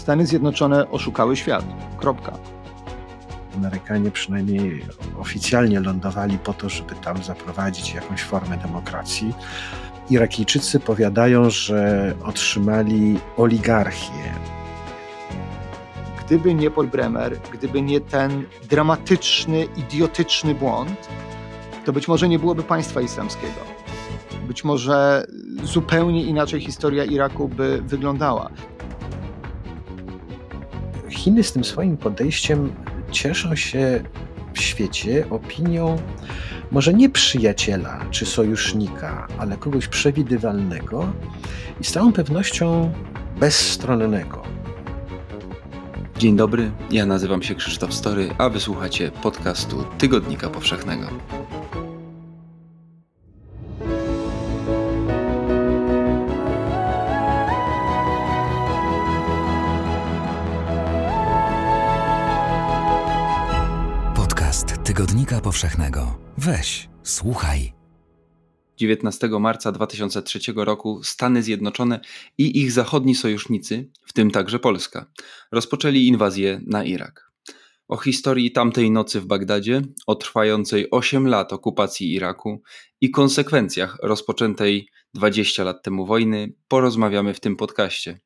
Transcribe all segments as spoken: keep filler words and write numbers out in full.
Stany Zjednoczone oszukały świat. Kropka. Amerykanie przynajmniej oficjalnie lądowali po to, żeby tam zaprowadzić jakąś formę demokracji. Irakijczycy powiadają, że otrzymali oligarchię. Gdyby nie Paul Bremer, gdyby nie ten dramatyczny, idiotyczny błąd, to być może nie byłoby państwa islamskiego. Być może zupełnie inaczej historia Iraku by wyglądała. Chiny z tym swoim podejściem cieszą się w świecie opinią może nie przyjaciela czy sojusznika, ale kogoś przewidywalnego i z całą pewnością bezstronnego. Dzień dobry, ja nazywam się Krzysztof Story, a wysłuchacie podcastu Tygodnika Powszechnego. Tygodnika Powszechnego. Weź, słuchaj. dziewiętnastego marca dwa tysiące trzeciego roku Stany Zjednoczone i ich zachodni sojusznicy, w tym także Polska, rozpoczęli inwazję na Irak. O historii tamtej nocy w Bagdadzie, o trwającej osiem lat okupacji Iraku i konsekwencjach rozpoczętej dwadzieścia lat temu wojny porozmawiamy w tym podcaście.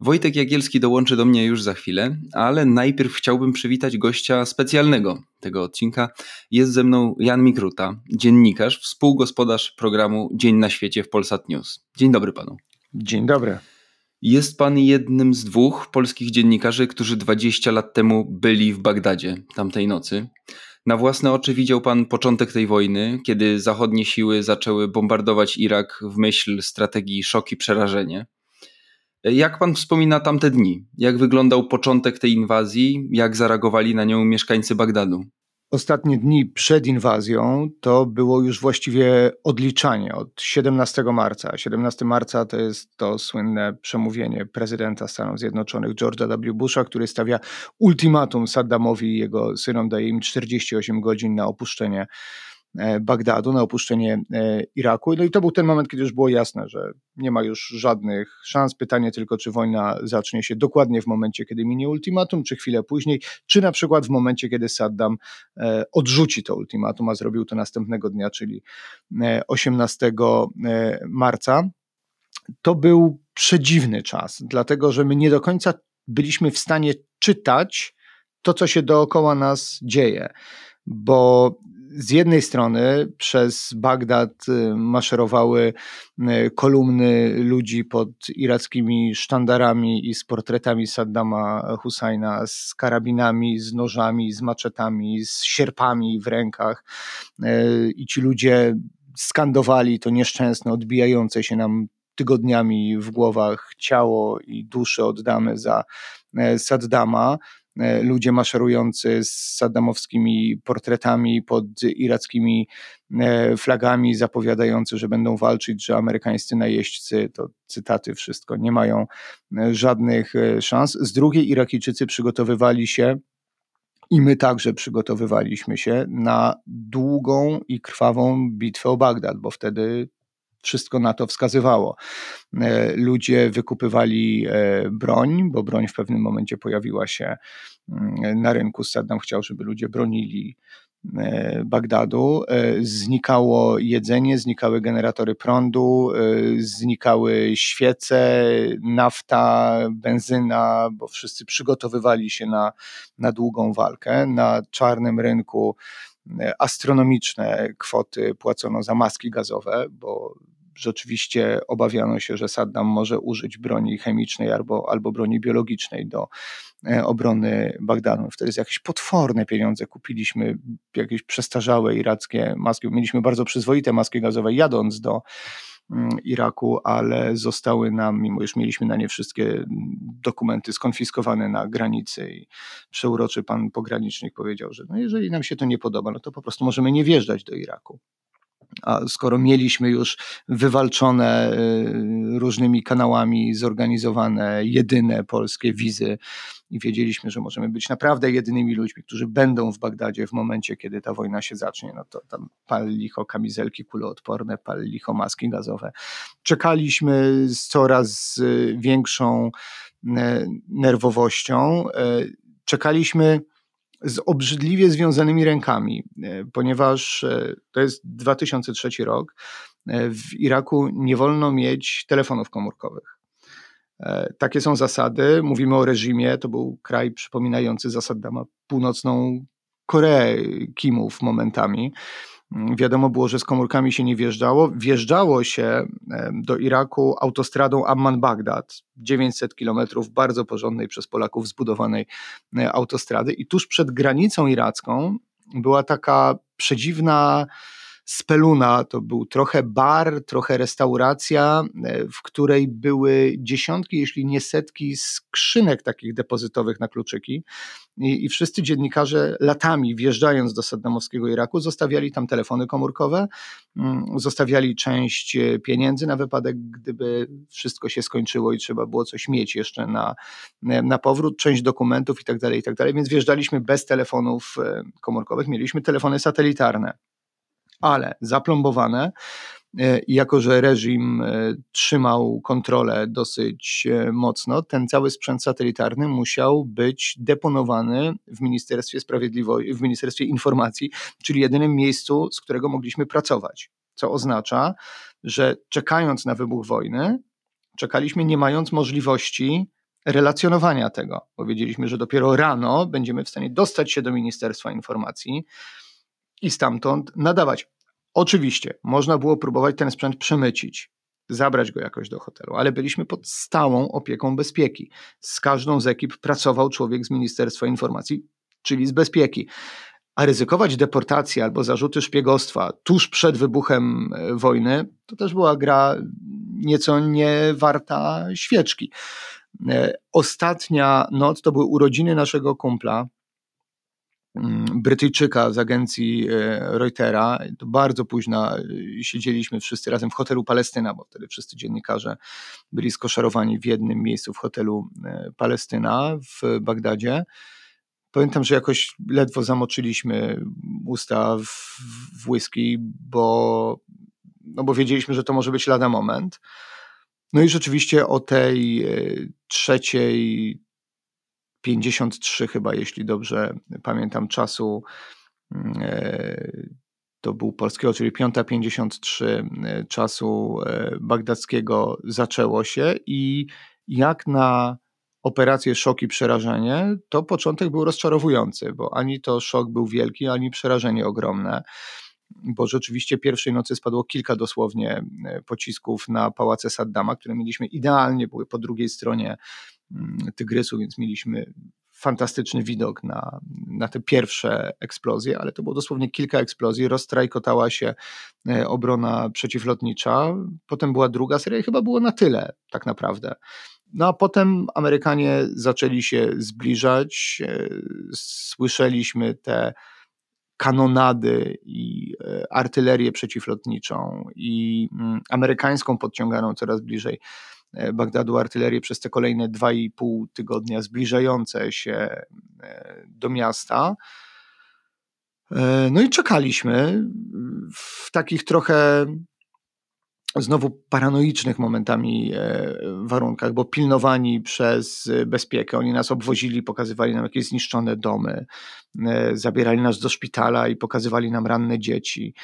Wojtek Jagielski dołączy do mnie już za chwilę, ale najpierw chciałbym przywitać gościa specjalnego tego odcinka. Jest ze mną Jan Mikruta, dziennikarz, współgospodarz programu Dzień na Świecie w Polsat News. Dzień dobry panu. Dzień dobry. Jest pan jednym z dwóch polskich dziennikarzy, którzy dwadzieścia lat temu byli w Bagdadzie tamtej nocy. Na własne oczy widział pan początek tej wojny, kiedy zachodnie siły zaczęły bombardować Irak w myśl strategii szok i przerażenie. Jak pan wspomina tamte dni? Jak wyglądał początek tej inwazji? Jak zareagowali na nią mieszkańcy Bagdadu? Ostatnie dni przed inwazją to było już właściwie odliczanie od siedemnastego marca. siedemnastego marca to jest to słynne przemówienie prezydenta Stanów Zjednoczonych George'a W. Busha, który stawia ultimatum Saddamowi i jego synom, daje im czterdzieści osiem godzin na opuszczenie Bagdadu, na opuszczenie Iraku. No i to był ten moment, kiedy już było jasne, że nie ma już żadnych szans. Pytanie tylko, czy wojna zacznie się dokładnie w momencie, kiedy minie ultimatum, czy chwilę później, czy na przykład w momencie, kiedy Saddam odrzuci to ultimatum, a zrobił to następnego dnia, czyli osiemnastego marca. To był przedziwny czas, dlatego że my nie do końca byliśmy w stanie czytać to, co się dookoła nas dzieje, bo z jednej strony przez Bagdad maszerowały kolumny ludzi pod irackimi sztandarami i z portretami Saddama Husajna, z karabinami, z nożami, z maczetami, z sierpami w rękach i ci ludzie skandowali to nieszczęsne, odbijające się nam tygodniami w głowach ciało i duszę oddamy za Saddama. Ludzie maszerujący z saddamowskimi portretami pod irackimi flagami, zapowiadający, że będą walczyć, że amerykańscy najeźdźcy, to cytaty wszystko, nie mają żadnych szans. Z drugiej Irakijczycy przygotowywali się i my także przygotowywaliśmy się na długą i krwawą bitwę o Bagdad, bo wtedy wszystko na to wskazywało. Ludzie wykupywali broń, bo broń w pewnym momencie pojawiła się na rynku. Saddam chciał, żeby ludzie bronili Bagdadu. Znikało jedzenie, znikały generatory prądu, znikały świece, nafta, benzyna, bo wszyscy przygotowywali się na, na długą walkę. Na czarnym rynku astronomiczne kwoty płacono za maski gazowe, bo rzeczywiście obawiano się, że Saddam może użyć broni chemicznej albo, albo broni biologicznej do obrony Bagdadu. Wtedy za jakieś potworne pieniądze kupiliśmy jakieś przestarzałe irackie maski. Mieliśmy bardzo przyzwoite maski gazowe jadąc do Iraku, ale zostały nam, mimo już mieliśmy na nie wszystkie dokumenty skonfiskowane na granicy i przeuroczy pan pogranicznik powiedział, że no jeżeli nam się to nie podoba, no to po prostu możemy nie wjeżdżać do Iraku. A skoro mieliśmy już wywalczone różnymi kanałami zorganizowane jedyne polskie wizy i wiedzieliśmy, że możemy być naprawdę jedynymi ludźmi, którzy będą w Bagdadzie w momencie, kiedy ta wojna się zacznie, no to tam pal licho kamizelki kuloodporne, pal licho maski gazowe. Czekaliśmy z coraz większą nerwowością. Czekaliśmy z obrzydliwie związanymi rękami, ponieważ to jest dwa tysiące trzeci rok. W Iraku nie wolno mieć telefonów komórkowych. Takie są zasady. Mówimy o reżimie. To był kraj przypominający Saddama Północną Koreę Kimów momentami. Wiadomo było, że z komórkami się nie wjeżdżało. Wjeżdżało się do Iraku autostradą Amman-Bagdad, dziewięćset kilometrów bardzo porządnej przez Polaków zbudowanej autostrady. I tuż przed granicą iracką była taka przedziwna speluna, to był trochę bar, trochę restauracja, w której były dziesiątki, jeśli nie setki skrzynek takich depozytowych na kluczyki i, i wszyscy dziennikarze latami wjeżdżając do saddamowskiego Iraku zostawiali tam telefony komórkowe, zostawiali część pieniędzy na wypadek, gdyby wszystko się skończyło i trzeba było coś mieć jeszcze na, na powrót, część dokumentów i tak dalej, i tak dalej, więc wjeżdżaliśmy bez telefonów komórkowych, mieliśmy telefony satelitarne, ale zaplombowane, jako że reżim trzymał kontrolę dosyć mocno, ten cały sprzęt satelitarny musiał być deponowany w Ministerstwie Sprawiedliwości, w Ministerstwie Informacji, czyli jedynym miejscu, z którego mogliśmy pracować, co oznacza, że czekając na wybuch wojny, czekaliśmy nie mając możliwości relacjonowania tego. Powiedzieliśmy, że dopiero rano będziemy w stanie dostać się do Ministerstwa Informacji i stamtąd nadawać. Oczywiście można było próbować ten sprzęt przemycić, zabrać go jakoś do hotelu, ale byliśmy pod stałą opieką bezpieki. Z każdą z ekip pracował człowiek z Ministerstwa Informacji, czyli z bezpieki. A ryzykować deportację albo zarzuty szpiegostwa tuż przed wybuchem wojny, to też była gra nieco niewarta świeczki. Ostatnia noc to były urodziny naszego kumpla, Brytyjczyka z agencji Reutera, to bardzo późno siedzieliśmy wszyscy razem w hotelu Palestyna, bo wtedy wszyscy dziennikarze byli skoszarowani w jednym miejscu w hotelu Palestyna w Bagdadzie. Pamiętam, że jakoś ledwo zamoczyliśmy usta w, w whisky, bo, no bo wiedzieliśmy, że to może być lada moment. No i rzeczywiście o tej trzeciej pięćdziesiąt trzy chyba, jeśli dobrze pamiętam czasu, to był polskiego, czyli piąta pięćdziesiąt trzy czasu bagdadzkiego zaczęło się i jak na operację szok i przerażenie, to początek był rozczarowujący, bo ani to szok był wielki, ani przerażenie ogromne, bo rzeczywiście pierwszej nocy spadło kilka dosłownie pocisków na pałace Saddama, które mieliśmy idealnie, były po drugiej stronie Tygrysu, więc mieliśmy fantastyczny widok na, na te pierwsze eksplozje, ale to było dosłownie kilka eksplozji, roztrajkotała się obrona przeciwlotnicza, potem była druga seria i chyba było na tyle tak naprawdę. No a potem Amerykanie zaczęli się zbliżać, słyszeliśmy te kanonady i artylerię przeciwlotniczą i amerykańską podciąganą coraz bliżej Bagdadu artylerię przez te kolejne dwa i pół tygodnia zbliżające się do miasta. No i czekaliśmy w takich trochę znowu paranoicznych momentami warunkach, bo pilnowani przez bezpiekę, oni nas obwozili, pokazywali nam jakieś zniszczone domy, zabierali nas do szpitala i pokazywali nam ranne dzieci,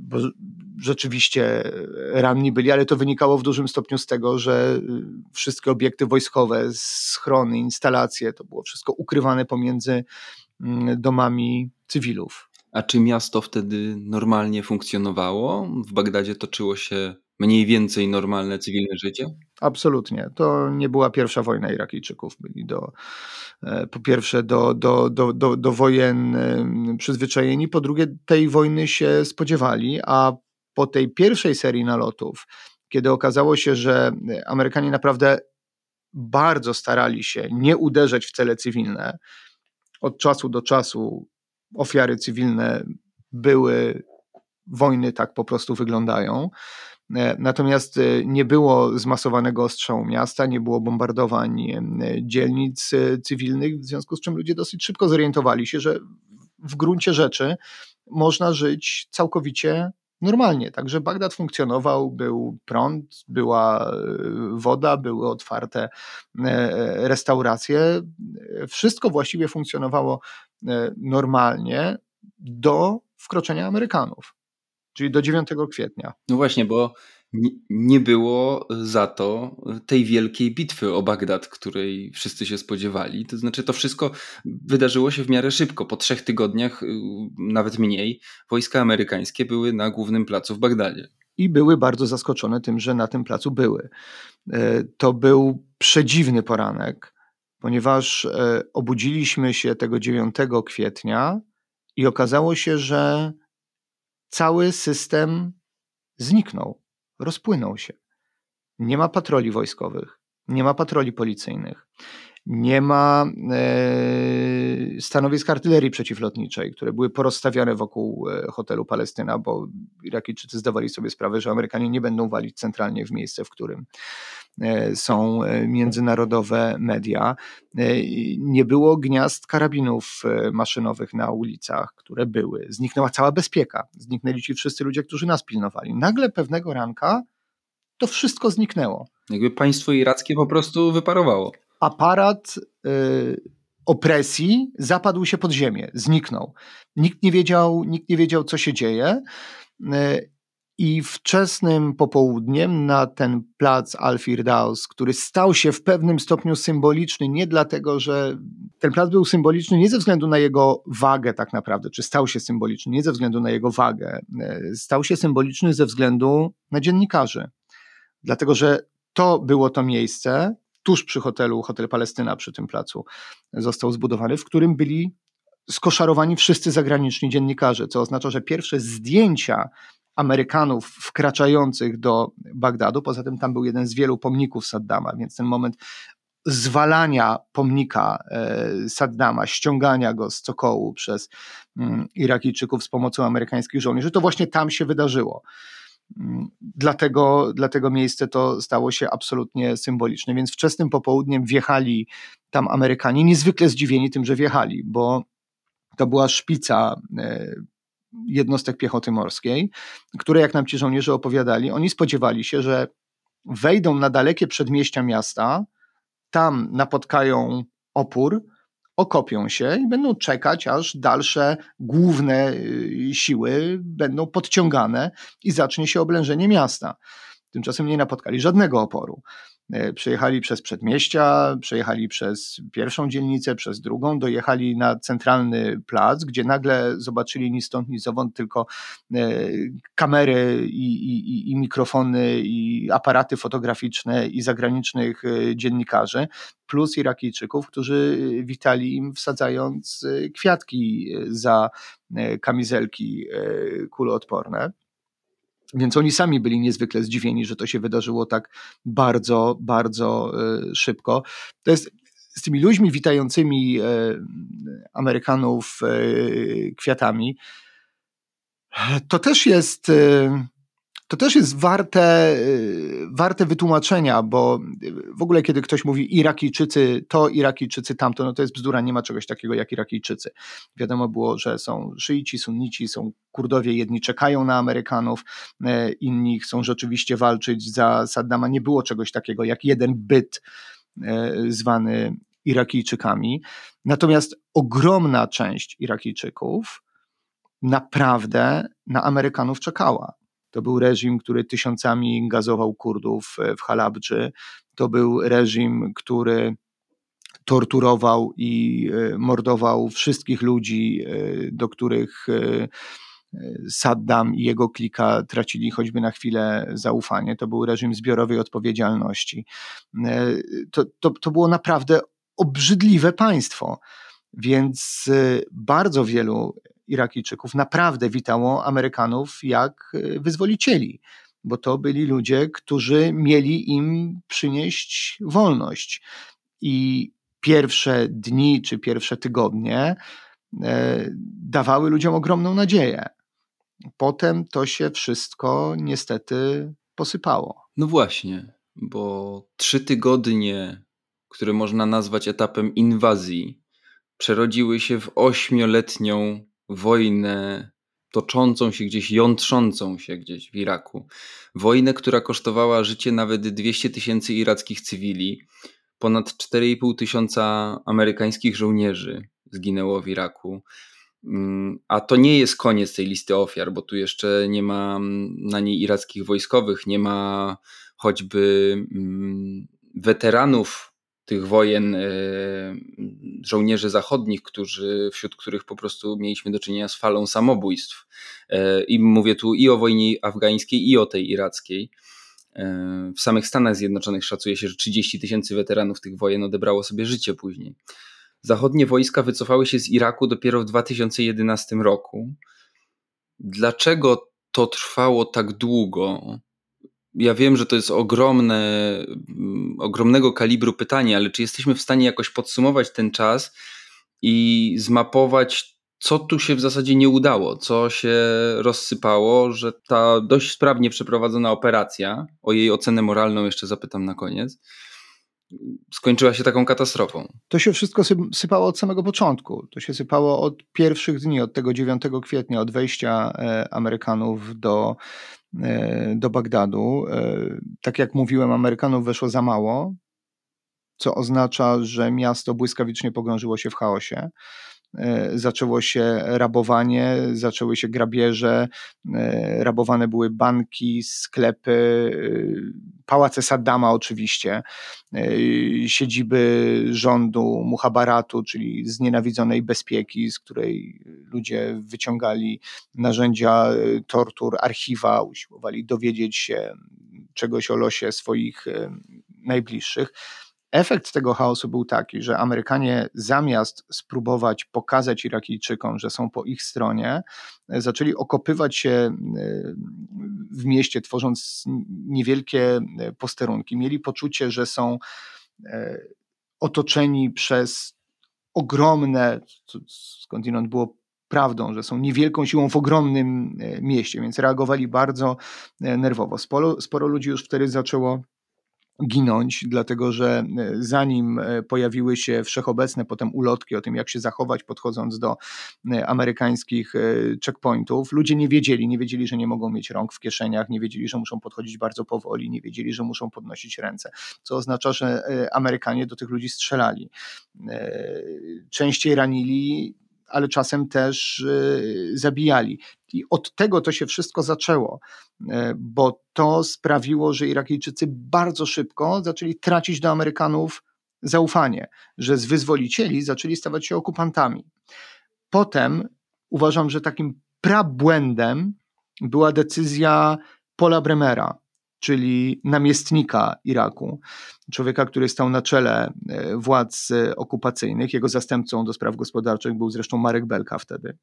bo rzeczywiście ranni byli, ale to wynikało w dużym stopniu z tego, że wszystkie obiekty wojskowe, schrony, instalacje, to było wszystko ukrywane pomiędzy domami cywilów. A czy miasto wtedy normalnie funkcjonowało? W Bagdadzie toczyło się mniej więcej normalne cywilne życie? Absolutnie. To nie była pierwsza wojna Irakijczyków. Byli do, po pierwsze do, do, do, do, do wojen przyzwyczajeni, po drugie tej wojny się spodziewali, a po tej pierwszej serii nalotów, kiedy okazało się, że Amerykanie naprawdę bardzo starali się nie uderzać w cele cywilne, od czasu do czasu ofiary cywilne były, wojny tak po prostu wyglądają. Natomiast nie było zmasowanego ostrzału miasta, nie było bombardowań dzielnic cywilnych, w związku z czym ludzie dosyć szybko zorientowali się, że w gruncie rzeczy można żyć całkowicie normalnie. Także Bagdad funkcjonował, był prąd, była woda, były otwarte restauracje. Wszystko właściwie funkcjonowało normalnie do wkroczenia Amerykanów, czyli do dziewiątego kwietnia. No właśnie, bo nie było za to tej wielkiej bitwy o Bagdad, której wszyscy się spodziewali. To znaczy to wszystko wydarzyło się w miarę szybko. Po trzech tygodniach, nawet mniej, wojska amerykańskie były na głównym placu w Bagdadzie. I były bardzo zaskoczone tym, że na tym placu były. To był przedziwny poranek, ponieważ obudziliśmy się tego dziewiątego kwietnia i okazało się, że cały system zniknął. Rozpłynął się. Nie ma patroli wojskowych, nie ma patroli policyjnych, nie ma e, stanowisk artylerii przeciwlotniczej, które były porozstawiane wokół e, hotelu Palestyna, bo Irakijczycy zdawali sobie sprawę, że Amerykanie nie będą walić centralnie w miejsce, w którym e, są międzynarodowe media. E, nie było gniazd karabinów e, maszynowych na ulicach, które były. Zniknęła cała bezpieka. Zniknęli ci wszyscy ludzie, którzy nas pilnowali. Nagle pewnego ranka to wszystko zniknęło. Jakby państwo irackie po prostu wyparowało. Aparat y, opresji zapadł się pod ziemię, zniknął. Nikt nie wiedział, nikt nie wiedział, co się dzieje. Y, I wczesnym popołudniem na ten plac Al-Firdaus, który stał się w pewnym stopniu symboliczny, nie dlatego, że ten plac był symboliczny nie ze względu na jego wagę tak naprawdę, czy stał się symboliczny nie ze względu na jego wagę, y, stał się symboliczny ze względu na dziennikarzy. Dlatego, że to było to miejsce, tuż przy hotelu, hotel Palestyna przy tym placu został zbudowany, w którym byli skoszarowani wszyscy zagraniczni dziennikarze, co oznacza, że pierwsze zdjęcia Amerykanów wkraczających do Bagdadu, poza tym tam był jeden z wielu pomników Saddama, więc ten moment zwalania pomnika Saddama, ściągania go z cokołu przez Irakijczyków z pomocą amerykańskich żołnierzy, to właśnie tam się wydarzyło. Dlatego, dlatego miejsce to stało się absolutnie symboliczne, więc wczesnym popołudniem wjechali tam Amerykanie, niezwykle zdziwieni tym, że wjechali, bo to była szpica jednostek piechoty morskiej, które jak nam ci żołnierze opowiadali, oni spodziewali się, że wejdą na dalekie przedmieścia miasta, tam napotkają opór, okopią się i będą czekać, aż dalsze główne siły będą podciągane i zacznie się oblężenie miasta. Tymczasem nie napotkali żadnego oporu. Przejechali przez przedmieścia, przejechali przez pierwszą dzielnicę, przez drugą, dojechali na centralny plac, gdzie nagle zobaczyli ni stąd, ni zowąd tylko kamery i, i, i mikrofony i aparaty fotograficzne i zagranicznych dziennikarzy, plus Irakijczyków, którzy witali im wsadzając kwiatki za kamizelki kuloodporne. Więc oni sami byli niezwykle zdziwieni, że to się wydarzyło tak bardzo, bardzo szybko. To jest z tymi ludźmi witającymi Amerykanów kwiatami. To też jest, to też jest warte, warte wytłumaczenia, bo w ogóle kiedy ktoś mówi Irakijczycy to, Irakijczycy tamto, no to jest bzdura, nie ma czegoś takiego jak Irakijczycy. Wiadomo było, że są szyici, sunnici, są Kurdowie, jedni czekają na Amerykanów, inni chcą rzeczywiście walczyć za Saddama. Nie było czegoś takiego jak jeden byt zwany Irakijczykami. Natomiast ogromna część Irakijczyków naprawdę na Amerykanów czekała. To był reżim, który tysiącami gazował Kurdów w Halabdży. To był reżim, który torturował i mordował wszystkich ludzi, do których Saddam i jego klika tracili choćby na chwilę zaufanie. To był reżim zbiorowej odpowiedzialności. To, to, to było naprawdę obrzydliwe państwo. Więc bardzo wielu Irakijczyków naprawdę witało Amerykanów jak wyzwolicieli, bo to byli ludzie, którzy mieli im przynieść wolność. I pierwsze dni czy pierwsze tygodnie e, dawały ludziom ogromną nadzieję. Potem to się wszystko niestety posypało. No właśnie, bo trzy tygodnie, które można nazwać etapem inwazji, przerodziły się w ośmioletnią wojnę toczącą się gdzieś, jątrzącą się gdzieś w Iraku. Wojnę, która kosztowała życie nawet dwieście tysięcy irackich cywili, ponad cztery i pół tysiąca amerykańskich żołnierzy zginęło w Iraku. A to nie jest koniec tej listy ofiar, bo tu jeszcze nie ma na niej irackich wojskowych, nie ma choćby weteranów tych wojen, żołnierzy zachodnich, którzy, wśród których po prostu mieliśmy do czynienia z falą samobójstw. I mówię tu i o wojnie afgańskiej, i o tej irackiej. W samych Stanach Zjednoczonych szacuje się, że trzydzieści tysięcy weteranów tych wojen odebrało sobie życie później. Zachodnie wojska wycofały się z Iraku dopiero w dwa tysiące jedenastym roku. Dlaczego to trwało tak długo? Ja wiem, że to jest ogromne, ogromnego kalibru pytanie, ale czy jesteśmy w stanie jakoś podsumować ten czas i zmapować, co tu się w zasadzie nie udało, co się rozsypało, że ta dość sprawnie przeprowadzona operacja, o jej ocenę moralną jeszcze zapytam na koniec, skończyła się taką katastrofą. To się wszystko sypało od samego początku. To się sypało od pierwszych dni, od tego dziewiątego kwietnia, od wejścia Amerykanów do, do Bagdadu. Tak jak mówiłem, Amerykanów weszło za mało, co oznacza, że miasto błyskawicznie pogrążyło się w chaosie. Zaczęło się rabowanie, zaczęły się grabieże, rabowane były banki, sklepy, pałace Saddama oczywiście, siedziby rządu Muhabaratu, czyli znienawidzonej bezpieki, z której ludzie wyciągali narzędzia tortur, archiwa, usiłowali dowiedzieć się czegoś o losie swoich najbliższych. Efekt tego chaosu był taki, że Amerykanie zamiast spróbować pokazać Irakijczykom, że są po ich stronie, zaczęli okopywać się w mieście, tworząc niewielkie posterunki. Mieli poczucie, że są otoczeni przez ogromne, skądinąd było prawdą, że są niewielką siłą w ogromnym mieście, więc reagowali bardzo nerwowo. Sporo, sporo ludzi już wtedy zaczęło ginąć, dlatego że zanim pojawiły się wszechobecne potem ulotki o tym, jak się zachować podchodząc do amerykańskich checkpointów, ludzie nie wiedzieli, nie wiedzieli, że nie mogą mieć rąk w kieszeniach, nie wiedzieli, że muszą podchodzić bardzo powoli, nie wiedzieli, że muszą podnosić ręce, co oznacza, że Amerykanie do tych ludzi strzelali. Częściej ranili, ale czasem też zabijali. I od tego to się wszystko zaczęło, bo to sprawiło, że Irakijczycy bardzo szybko zaczęli tracić do Amerykanów zaufanie, że z wyzwolicieli zaczęli stawać się okupantami. Potem uważam, że takim prabłędem była decyzja Paula Bremera, czyli namiestnika Iraku, człowieka, który stał na czele władz okupacyjnych. Jego zastępcą do spraw gospodarczych był zresztą Marek Belka wtedy.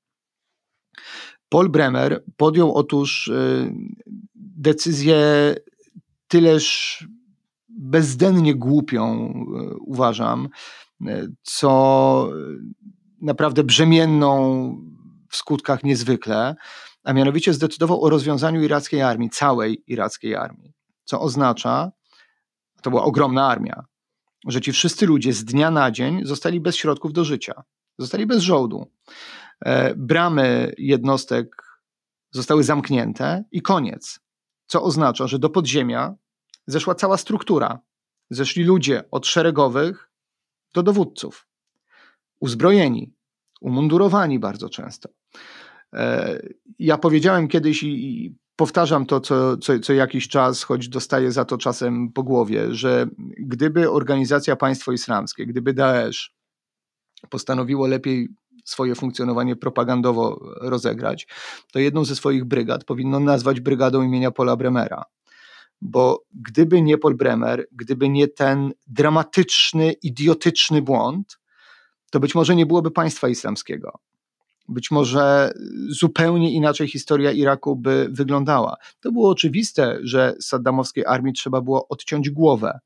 Paul Bremer podjął otóż decyzję tyleż bezdennie głupią, uważam, co naprawdę brzemienną w skutkach niezwykle, a mianowicie zdecydował o rozwiązaniu irackiej armii, całej irackiej armii, co oznacza, to była ogromna armia, że ci wszyscy ludzie z dnia na dzień zostali bez środków do życia, zostali bez żołdu. Bramy jednostek zostały zamknięte i koniec, co oznacza, że do podziemia zeszła cała struktura. Zeszli ludzie od szeregowych do dowódców, uzbrojeni, umundurowani bardzo często. Ja powiedziałem kiedyś i powtarzam to co, co, co jakiś czas, choć dostaję za to czasem po głowie, że gdyby organizacja Państwo Islamskie, gdyby Daesh postanowiło lepiej swoje funkcjonowanie propagandowo rozegrać, to jedną ze swoich brygad powinno nazwać brygadą imienia Paula Bremera. Bo gdyby nie Paul Bremer, gdyby nie ten dramatyczny, idiotyczny błąd, to być może nie byłoby państwa islamskiego. Być może zupełnie inaczej historia Iraku by wyglądała. To było oczywiste, że saddamowskiej armii trzeba było odciąć głowę.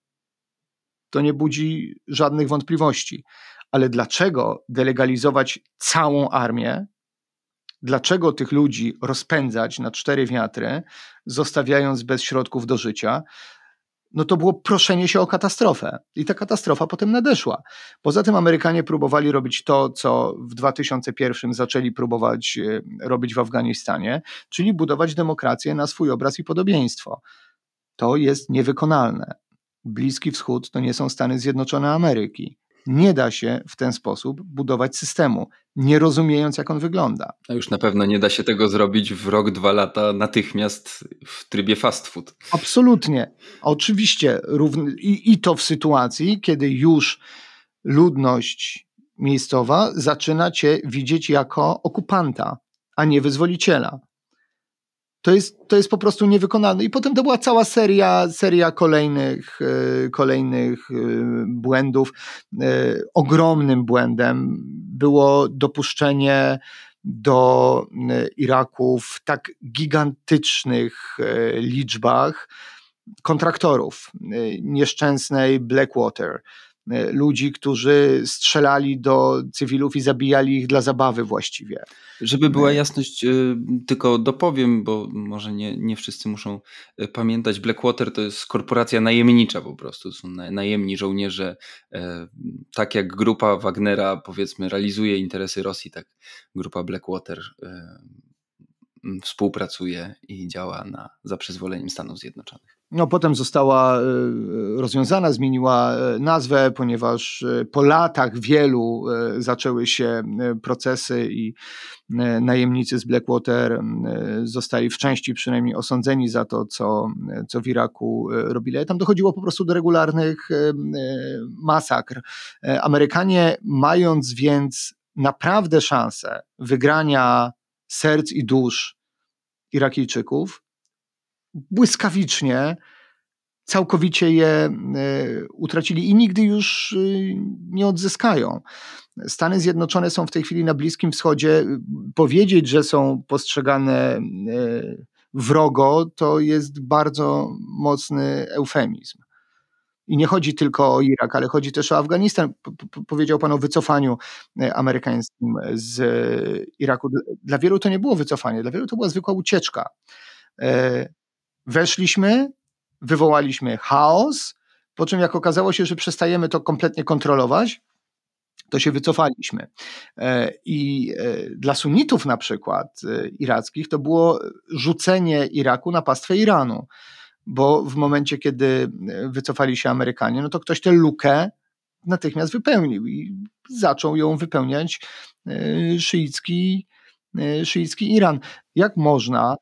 To nie budzi żadnych wątpliwości. Ale dlaczego delegalizować całą armię? Dlaczego tych ludzi rozpędzać na cztery wiatry, zostawiając bez środków do życia? no to było proszenie się o katastrofę. I ta katastrofa potem nadeszła. Poza tym Amerykanie próbowali robić to, co w dwa tysiące pierwszym zaczęli próbować robić w Afganistanie, czyli budować demokrację na swój obraz i podobieństwo. To jest niewykonalne. Bliski Wschód to nie są Stany Zjednoczone Ameryki. Nie da się w ten sposób budować systemu, nie rozumiejąc, jak on wygląda. A już na pewno nie da się tego zrobić w rok, dwa lata natychmiast w trybie fast food. Absolutnie. Oczywiście równ- i, i to w sytuacji, kiedy już ludność miejscowa zaczyna cię widzieć jako okupanta, a nie wyzwoliciela. To jest, to jest po prostu niewykonalne. I potem to była cała seria, seria kolejnych, yy, kolejnych yy, błędów. Yy, ogromnym błędem było dopuszczenie do yy, Iraku w tak gigantycznych yy, liczbach kontraktorów yy, nieszczęsnej Blackwater. Yy, ludzi, którzy strzelali do cywilów i zabijali ich dla zabawy właściwie. Żeby była jasność, tylko dopowiem, bo może nie, nie wszyscy muszą pamiętać. Blackwater to jest korporacja najemnicza po prostu. Są najemni żołnierze. Tak jak grupa Wagnera, powiedzmy, realizuje interesy Rosji, tak grupa Blackwater współpracuje i działa na, za przyzwoleniem Stanów Zjednoczonych. No potem została rozwiązana, zmieniła nazwę, ponieważ po latach wielu zaczęły się procesy i najemnicy z Blackwater zostali w części przynajmniej osądzeni za to, co, co w Iraku robili. Tam dochodziło po prostu do regularnych masakr. Amerykanie, mając więc naprawdę szansę wygrania serc i dusz Irakijczyków, błyskawicznie całkowicie je y, utracili i nigdy już y, nie odzyskają. Stany Zjednoczone są w tej chwili na Bliskim Wschodzie. Powiedzieć, że są postrzegane y, wrogo, to jest bardzo mocny eufemizm. I nie chodzi tylko o Irak, ale chodzi też o Afganistan. Powiedział pan o wycofaniu amerykańskim z Iraku. Dla wielu to nie było wycofanie, dla wielu to była zwykła ucieczka. Weszliśmy, wywołaliśmy chaos, po czym jak okazało się, że przestajemy to kompletnie kontrolować, to się wycofaliśmy. I dla sunnitów na przykład irackich to było rzucenie Iraku na pastwę Iranu. Bo w momencie, kiedy wycofali się Amerykanie, no to ktoś tę lukę natychmiast wypełnił i zaczął ją wypełniać szyicki, szyicki Iran. Jak można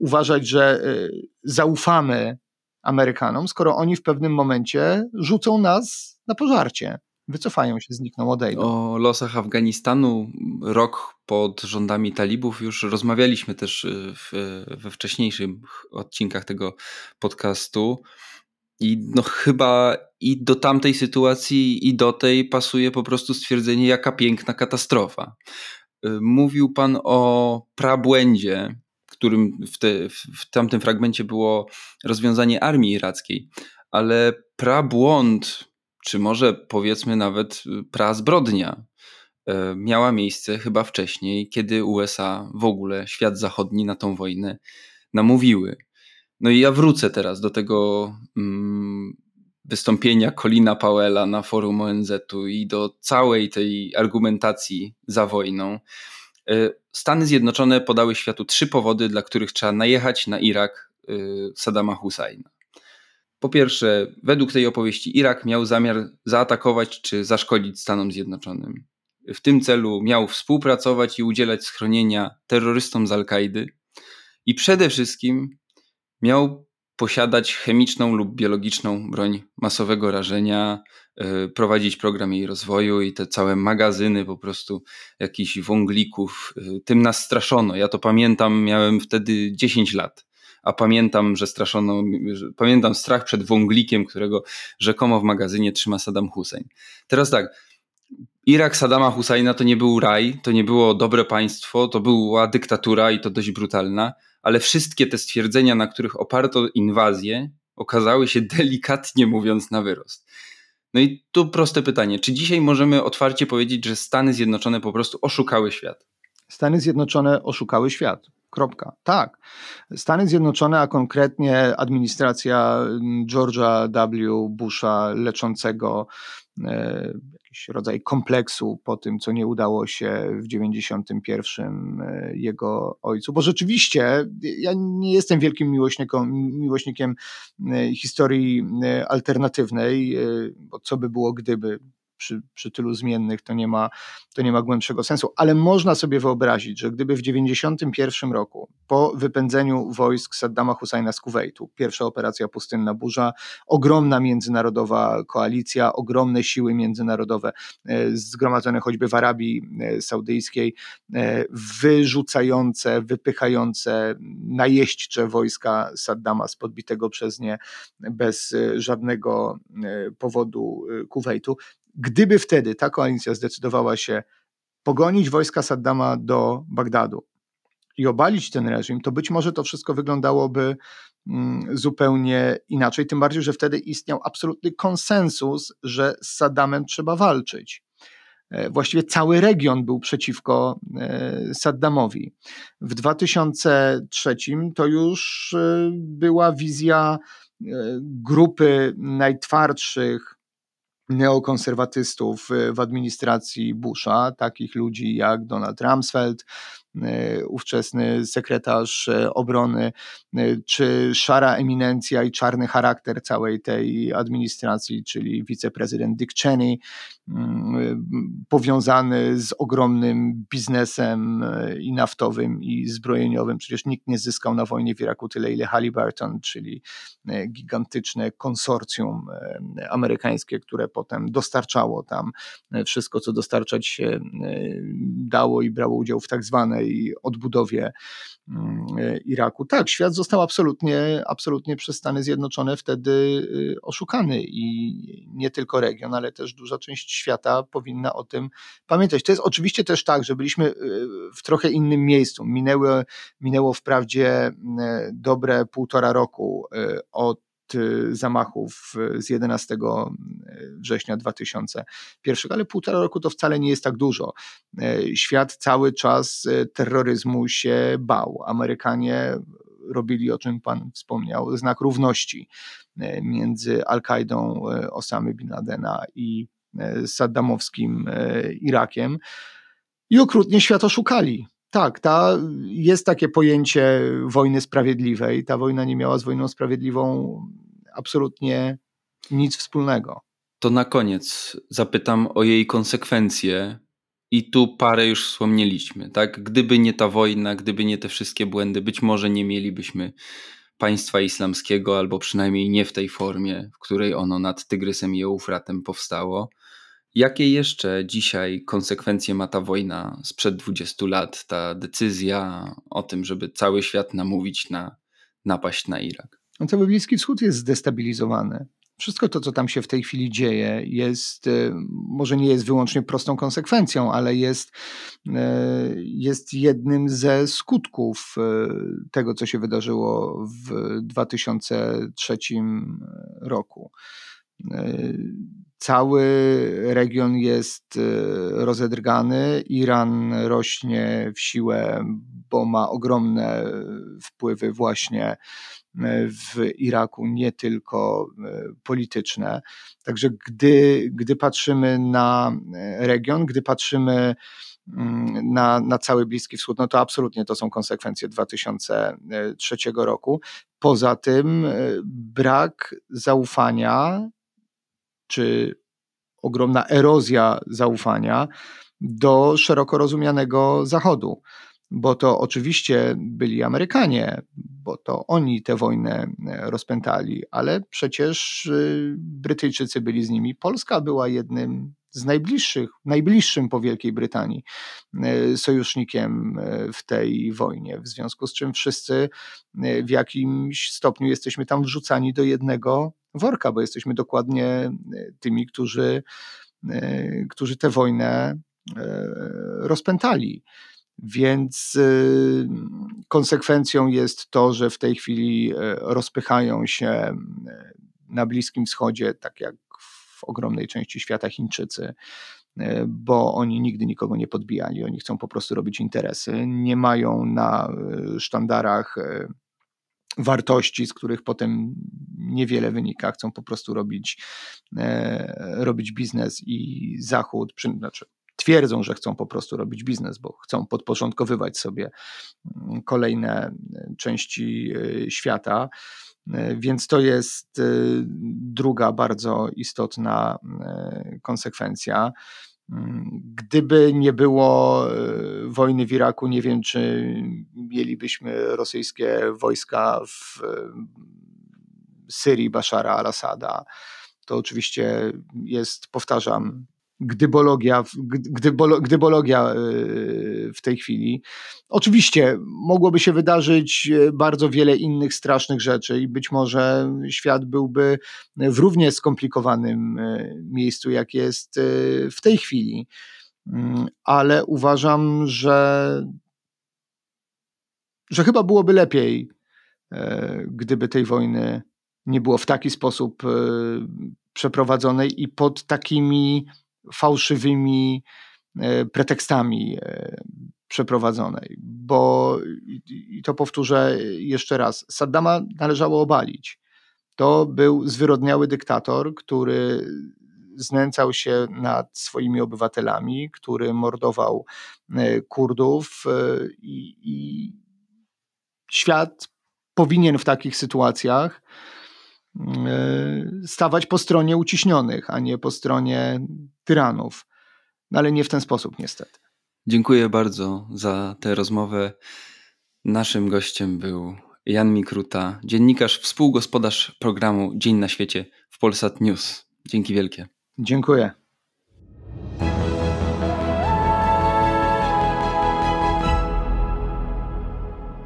uważać, że zaufamy Amerykanom, skoro oni w pewnym momencie rzucą nas na pożarcie? Wycofają się, znikną, odejdą. O losach Afganistanu rok pod rządami talibów już rozmawialiśmy też w, we wcześniejszych odcinkach tego podcastu i no chyba i do tamtej sytuacji i do tej pasuje po prostu stwierdzenie, jaka piękna katastrofa. Mówił pan o prabłędzie, którym w, te, w tamtym fragmencie było rozwiązanie armii irackiej, ale prabłąd, czy może powiedzmy nawet prazbrodnia, miała miejsce chyba wcześniej, kiedy U S A, w ogóle świat zachodni, na tą wojnę namówiły. No i ja wrócę teraz do tego um, wystąpienia Colina Powella na forum O N Z u i do całej tej argumentacji za wojną. Stany Zjednoczone podały światu trzy powody, dla których trzeba najechać na Irak y, Saddama Husseina. Po pierwsze, według tej opowieści Irak miał zamiar zaatakować czy zaszkodzić Stanom Zjednoczonym. W tym celu miał współpracować i udzielać schronienia terrorystom z Al-Kaidy i przede wszystkim miał posiadać chemiczną lub biologiczną broń masowego rażenia, yy, prowadzić program jej rozwoju i te całe magazyny po prostu jakichś wąglików. Yy, tym nas straszono. Ja to pamiętam, miałem wtedy dziesięć lat. A pamiętam, że straszono, pamiętam strach przed wąglikiem, którego rzekomo w magazynie trzyma Saddam Hussein. Teraz tak, Irak Saddama Husseina to nie był raj, to nie było dobre państwo, to była dyktatura i to dość brutalna, ale wszystkie te stwierdzenia, na których oparto inwazję, okazały się delikatnie mówiąc na wyrost. No i tu proste pytanie, czy dzisiaj możemy otwarcie powiedzieć, że Stany Zjednoczone po prostu oszukały świat? Stany Zjednoczone oszukały świat. Kropka. Tak. Stany Zjednoczone, a konkretnie administracja George'a W. Busha, leczącego e, jakiś rodzaj kompleksu po tym, co nie udało się w dziewięćdziesiątym pierwszym jego ojcu. Bo rzeczywiście ja nie jestem wielkim miłośnikiem, miłośnikiem historii alternatywnej, bo co by było gdyby. Przy, przy tylu zmiennych to nie ma, to nie ma głębszego sensu, ale można sobie wyobrazić, że gdyby w dziewięćdziesiątym pierwszym roku po wypędzeniu wojsk Saddama Husseina z Kuwejtu, pierwsza operacja Pustynna Burza, ogromna międzynarodowa koalicja, ogromne siły międzynarodowe zgromadzone choćby w Arabii Saudyjskiej, wyrzucające, wypychające najeźdźcze wojska Saddama z podbitego przez nie bez żadnego powodu Kuwejtu. Gdyby wtedy ta koalicja zdecydowała się pogonić wojska Saddama do Bagdadu i obalić ten reżim, to być może to wszystko wyglądałoby zupełnie inaczej, tym bardziej, że wtedy istniał absolutny konsensus, że z Saddamem trzeba walczyć. Właściwie cały region był przeciwko Saddamowi. W dwa tysiące trzecim to już była wizja grupy najtwardszych neokonserwatystów w administracji Busha, takich ludzi jak Donald Rumsfeld, ówczesny sekretarz obrony, czy szara eminencja i czarny charakter całej tej administracji, czyli wiceprezydent Dick Cheney, powiązany z ogromnym biznesem i naftowym, i zbrojeniowym. Przecież nikt nie zyskał na wojnie w Iraku tyle, ile Halliburton, czyli gigantyczne konsorcjum amerykańskie, które potem dostarczało tam wszystko, co dostarczać się dało, i brało udział w tak zwanej i odbudowie Iraku. Tak, świat został absolutnie, absolutnie przez Stany Zjednoczone wtedy oszukany i nie tylko region, ale też duża część świata powinna o tym pamiętać. To jest oczywiście też tak, że byliśmy w trochę innym miejscu. Minęły, minęło wprawdzie dobre półtora roku od zamachów z jedenastego września dwa tysiące pierwszego, ale półtora roku to wcale nie jest tak dużo. Świat cały czas terroryzmu się bał. Amerykanie robili, o czym pan wspomniał, znak równości między Al-Kaidą Osamy Bin Ladena i saddamowskim Irakiem i okrutnie świat oszukali. Tak, ta, jest takie pojęcie wojny sprawiedliwej. Ta wojna nie miała z wojną sprawiedliwą absolutnie nic wspólnego. To na koniec zapytam o jej konsekwencje i tu parę już wspomnieliśmy. Tak? Gdyby nie ta wojna, gdyby nie te wszystkie błędy, być może nie mielibyśmy państwa islamskiego, albo przynajmniej nie w tej formie, w której ono nad Tygrysem i Eufratem powstało. Jakie jeszcze dzisiaj konsekwencje ma ta wojna sprzed dwudziestu lat, ta decyzja o tym, żeby cały świat namówić na napaść na Irak? Cały Bliski Wschód jest zdestabilizowany. Wszystko to, co tam się w tej chwili dzieje, jest, może nie jest wyłącznie prostą konsekwencją, ale jest, jest jednym ze skutków tego, co się wydarzyło w dwa tysiące trzecim roku. Cały region jest rozedrgany. Iran rośnie w siłę, bo ma ogromne wpływy właśnie w Iraku, nie tylko polityczne. Także gdy, gdy patrzymy na region, gdy patrzymy na, na cały Bliski Wschód, no to absolutnie to są konsekwencje dwa tysiące trzeciego roku. Poza tym brak zaufania, czy ogromna erozja zaufania do szeroko rozumianego Zachodu. Bo to oczywiście byli Amerykanie, bo to oni tę wojnę rozpętali, ale przecież Brytyjczycy byli z nimi. Polska była jednym z najbliższych, najbliższym po Wielkiej Brytanii sojusznikiem w tej wojnie. W związku z czym wszyscy w jakimś stopniu jesteśmy tam wrzucani do jednego worka, bo jesteśmy dokładnie tymi, którzy, którzy tę wojnę rozpętali. Więc konsekwencją jest to, że w tej chwili rozpychają się na Bliskim Wschodzie, tak jak w ogromnej części świata Chińczycy, bo oni nigdy nikogo nie podbijali, oni chcą po prostu robić interesy, nie mają na sztandarach wartości, z których potem niewiele wynika, chcą po prostu robić, robić biznes i Zachód, znaczy twierdzą, że chcą po prostu robić biznes, bo chcą podporządkowywać sobie kolejne części świata, więc to jest druga bardzo istotna konsekwencja. Gdyby nie było wojny w Iraku, nie wiem, czy mielibyśmy rosyjskie wojska w Syrii Bashara al-Assada. To oczywiście jest, powtarzam, gdybologia, gdybolo, gdybologia w tej chwili. Oczywiście mogłoby się wydarzyć bardzo wiele innych strasznych rzeczy i być może świat byłby w równie skomplikowanym miejscu, jak jest w tej chwili. Ale uważam, że, że chyba byłoby lepiej, gdyby tej wojny nie było w taki sposób przeprowadzonej i pod takimi fałszywymi pretekstami przeprowadzonej, bo i to powtórzę jeszcze raz, Saddama należało obalić. To był zwyrodniały dyktator, który znęcał się nad swoimi obywatelami, który mordował Kurdów i, i świat powinien w takich sytuacjach stawać po stronie uciśnionych, a nie po stronie tyranów. No ale nie w ten sposób niestety. Dziękuję bardzo za tę rozmowę. Naszym gościem był Jan Mikruta, dziennikarz, współgospodarz programu Dzień na Świecie w Polsat News. Dzięki wielkie. Dziękuję.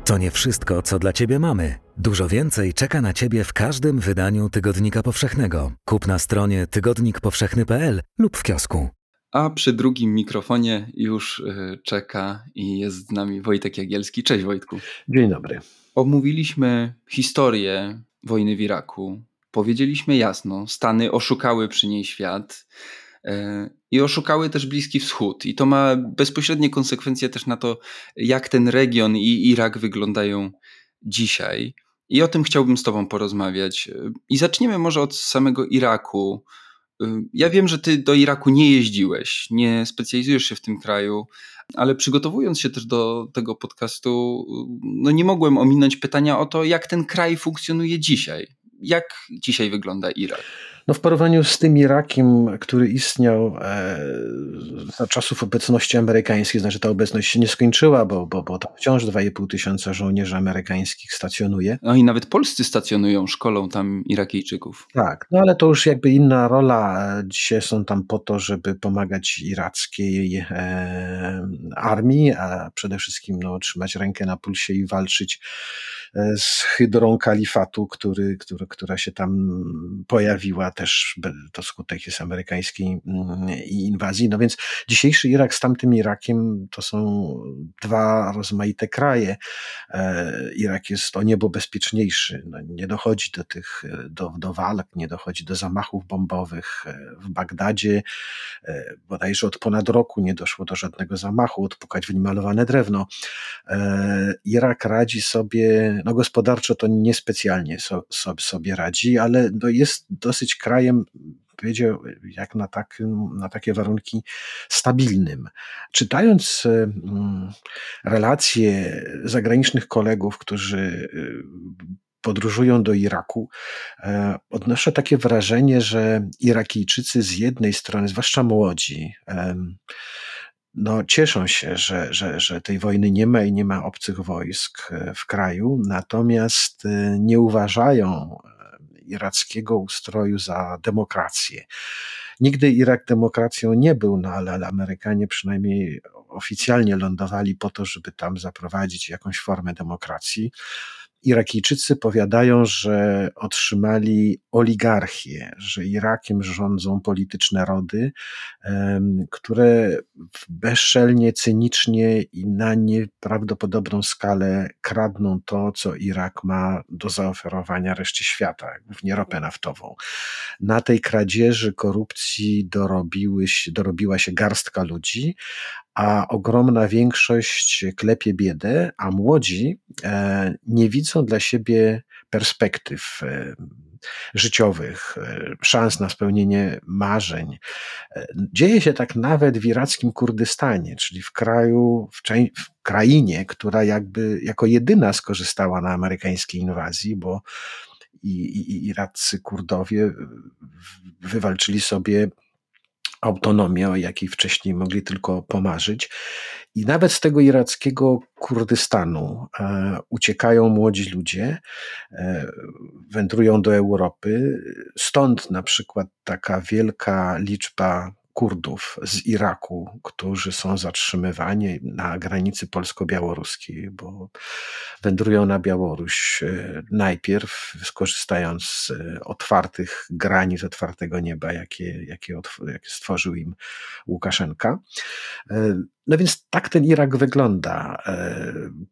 To nie wszystko, co dla Ciebie mamy. Dużo więcej czeka na Ciebie w każdym wydaniu Tygodnika Powszechnego. Kup na stronie tygodnik powszechny kropka p l lub w kiosku. A przy drugim mikrofonie już czeka i jest z nami Wojtek Jagielski. Cześć Wojtku. Dzień dobry. Omówiliśmy historię wojny w Iraku. Powiedzieliśmy jasno, Stany oszukały przy niej świat. I oszukały też Bliski Wschód i to ma bezpośrednie konsekwencje też na to, jak ten region i Irak wyglądają dzisiaj. I o tym chciałbym z Tobą porozmawiać. I zaczniemy może od samego Iraku. Ja wiem, że Ty do Iraku nie jeździłeś, nie specjalizujesz się w tym kraju, ale przygotowując się też do tego podcastu, no nie mogłem ominąć pytania o to, jak ten kraj funkcjonuje dzisiaj. Jak dzisiaj wygląda Irak? No w porównaniu z tym Irakiem, który istniał e, za czasów obecności amerykańskiej, znaczy ta obecność się nie skończyła, bo, bo, bo tam wciąż dwa i pół tysiąca żołnierzy amerykańskich stacjonuje. No i nawet polscy stacjonują, szkolą tam Irakijczyków. Tak, no ale to już jakby inna rola. Dzisiaj są tam po to, żeby pomagać irackiej e, armii, a przede wszystkim no, trzymać rękę na pulsie i walczyć z hydrą kalifatu, który, który, która się tam pojawiła też to skutek jest amerykańskiej inwazji. No więc dzisiejszy Irak z tamtym Irakiem to są dwa rozmaite kraje. Irak jest o niebo bezpieczniejszy. No, nie dochodzi do tych, do, do walk, nie dochodzi do zamachów bombowych. W Bagdadzie bodajże od ponad roku nie doszło do żadnego zamachu, odpukać w nim malowane drewno. Irak radzi sobie, no gospodarczo to niespecjalnie so, so, sobie radzi, ale no jest dosyć krajem, powiedział, jak na, tak, na takie warunki stabilnym. Czytając relacje zagranicznych kolegów, którzy podróżują do Iraku, odnoszę takie wrażenie, że Irakijczycy z jednej strony, zwłaszcza młodzi, no, cieszą się, że, że, że tej wojny nie ma i nie ma obcych wojsk w kraju, natomiast nie uważają irackiego ustroju za demokrację. Nigdy Irak demokracją nie był, no ale, ale Amerykanie przynajmniej oficjalnie lądowali po to, żeby tam zaprowadzić jakąś formę demokracji. Irakijczycy powiadają, że otrzymali oligarchię, że Irakiem rządzą polityczne rody, które bezczelnie, cynicznie i na nieprawdopodobną skalę kradną to, co Irak ma do zaoferowania reszcie świata, głównie ropę naftową. Na tej kradzieży, korupcji dorobiły się, dorobiła się garstka ludzi, a ogromna większość klepie biedę, a młodzi nie widzą dla siebie perspektyw życiowych, szans na spełnienie marzeń. Dzieje się tak nawet w irackim Kurdystanie, czyli w kraju, w, w krainie, która jakby jako jedyna skorzystała na amerykańskiej inwazji, bo i, i Iraccy Kurdowie wywalczyli sobie autonomię, o jakiej wcześniej mogli tylko pomarzyć. I nawet z tego irackiego Kurdystanu e, uciekają młodzi ludzie, e, wędrują do Europy. Stąd na przykład taka wielka liczba Kurdów z Iraku, którzy są zatrzymywani na granicy polsko-białoruskiej, bo wędrują na Białoruś najpierw, skorzystając z otwartych granic, otwartego nieba, jakie, jakie, jakie stworzył im Łukaszenka. No więc tak ten Irak wygląda.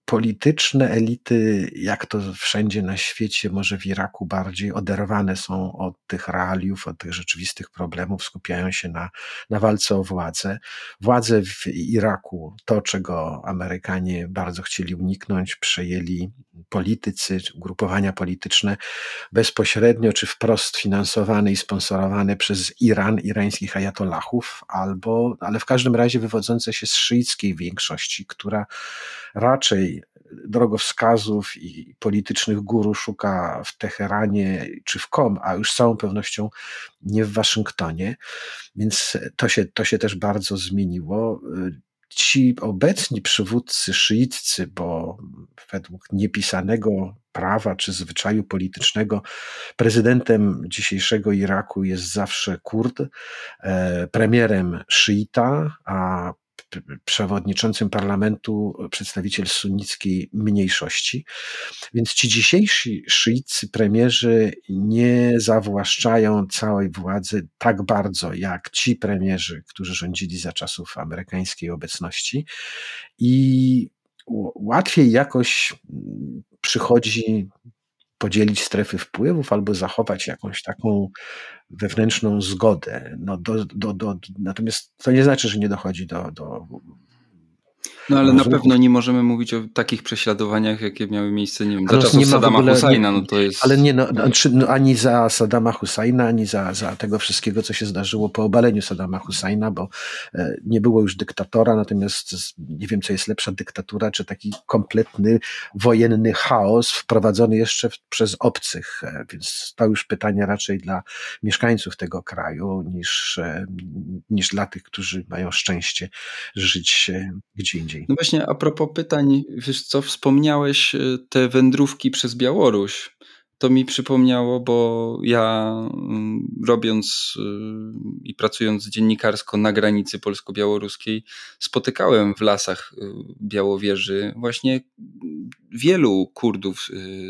Polityczne elity, jak to wszędzie na świecie, może w Iraku bardziej oderwane są od tych realiów, od tych rzeczywistych problemów, skupiają się na, na walce o władzę. Władze w Iraku, to czego Amerykanie bardzo chcieli uniknąć, przejęli politycy, ugrupowania polityczne bezpośrednio czy wprost finansowane i sponsorowane przez Iran, irańskich ajatollahów, albo, ale w każdym razie wywodzące się z szyickiej większości, która raczej drogowskazów i politycznych guru szuka w Teheranie czy w Kom, a już z całą pewnością nie w Waszyngtonie, więc to się, to się też bardzo zmieniło. Ci obecni przywódcy szyiccy, bo według niepisanego prawa czy zwyczaju politycznego prezydentem dzisiejszego Iraku jest zawsze Kurd, premierem szyita, a przewodniczącym parlamentu przedstawiciel sunnickiej mniejszości. Więc ci dzisiejsi szyiccy premierzy nie zawłaszczają całej władzy tak bardzo jak ci premierzy, którzy rządzili za czasów amerykańskiej obecności, i łatwiej jakoś przychodzi podzielić strefy wpływów albo zachować jakąś taką wewnętrzną zgodę. No do, do, do, natomiast to nie znaczy, że nie dochodzi do... do no ale rozruchu. Na pewno nie możemy mówić o takich prześladowaniach, jakie miały miejsce, nie wiem, za czasów Saddama Husajna. No to jest... Ale nie, no, znaczy, no, ani za Saddama Husajna, ani za, za tego wszystkiego, co się zdarzyło po obaleniu Saddama Husajna, bo e, nie było już dyktatora, natomiast nie wiem, co jest lepsza dyktatura, czy taki kompletny wojenny chaos wprowadzony jeszcze w, przez obcych, e, więc to już pytanie raczej dla mieszkańców tego kraju niż, e, niż dla tych, którzy mają szczęście żyć e, gdzie indziej. No właśnie, a propos pytań, wiesz co, wspomniałeś te wędrówki przez Białoruś. To mi przypomniało, bo ja robiąc i pracując dziennikarsko na granicy polsko-białoruskiej, spotykałem w lasach Białowieży właśnie wielu Kurdów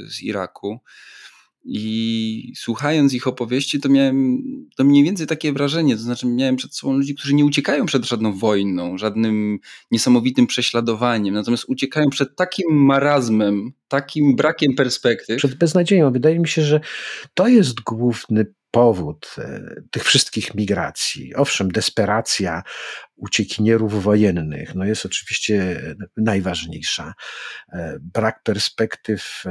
z Iraku. I słuchając ich opowieści, to miałem to mniej więcej takie wrażenie, to znaczy miałem przed sobą ludzi, którzy nie uciekają przed żadną wojną, żadnym niesamowitym prześladowaniem, natomiast uciekają przed takim marazmem, takim brakiem perspektyw. Przed beznadzieją. Wydaje mi się, że to jest główny powód tych wszystkich migracji. Owszem, desperacja uciekinierów wojennych no jest oczywiście najważniejsza. Brak perspektyw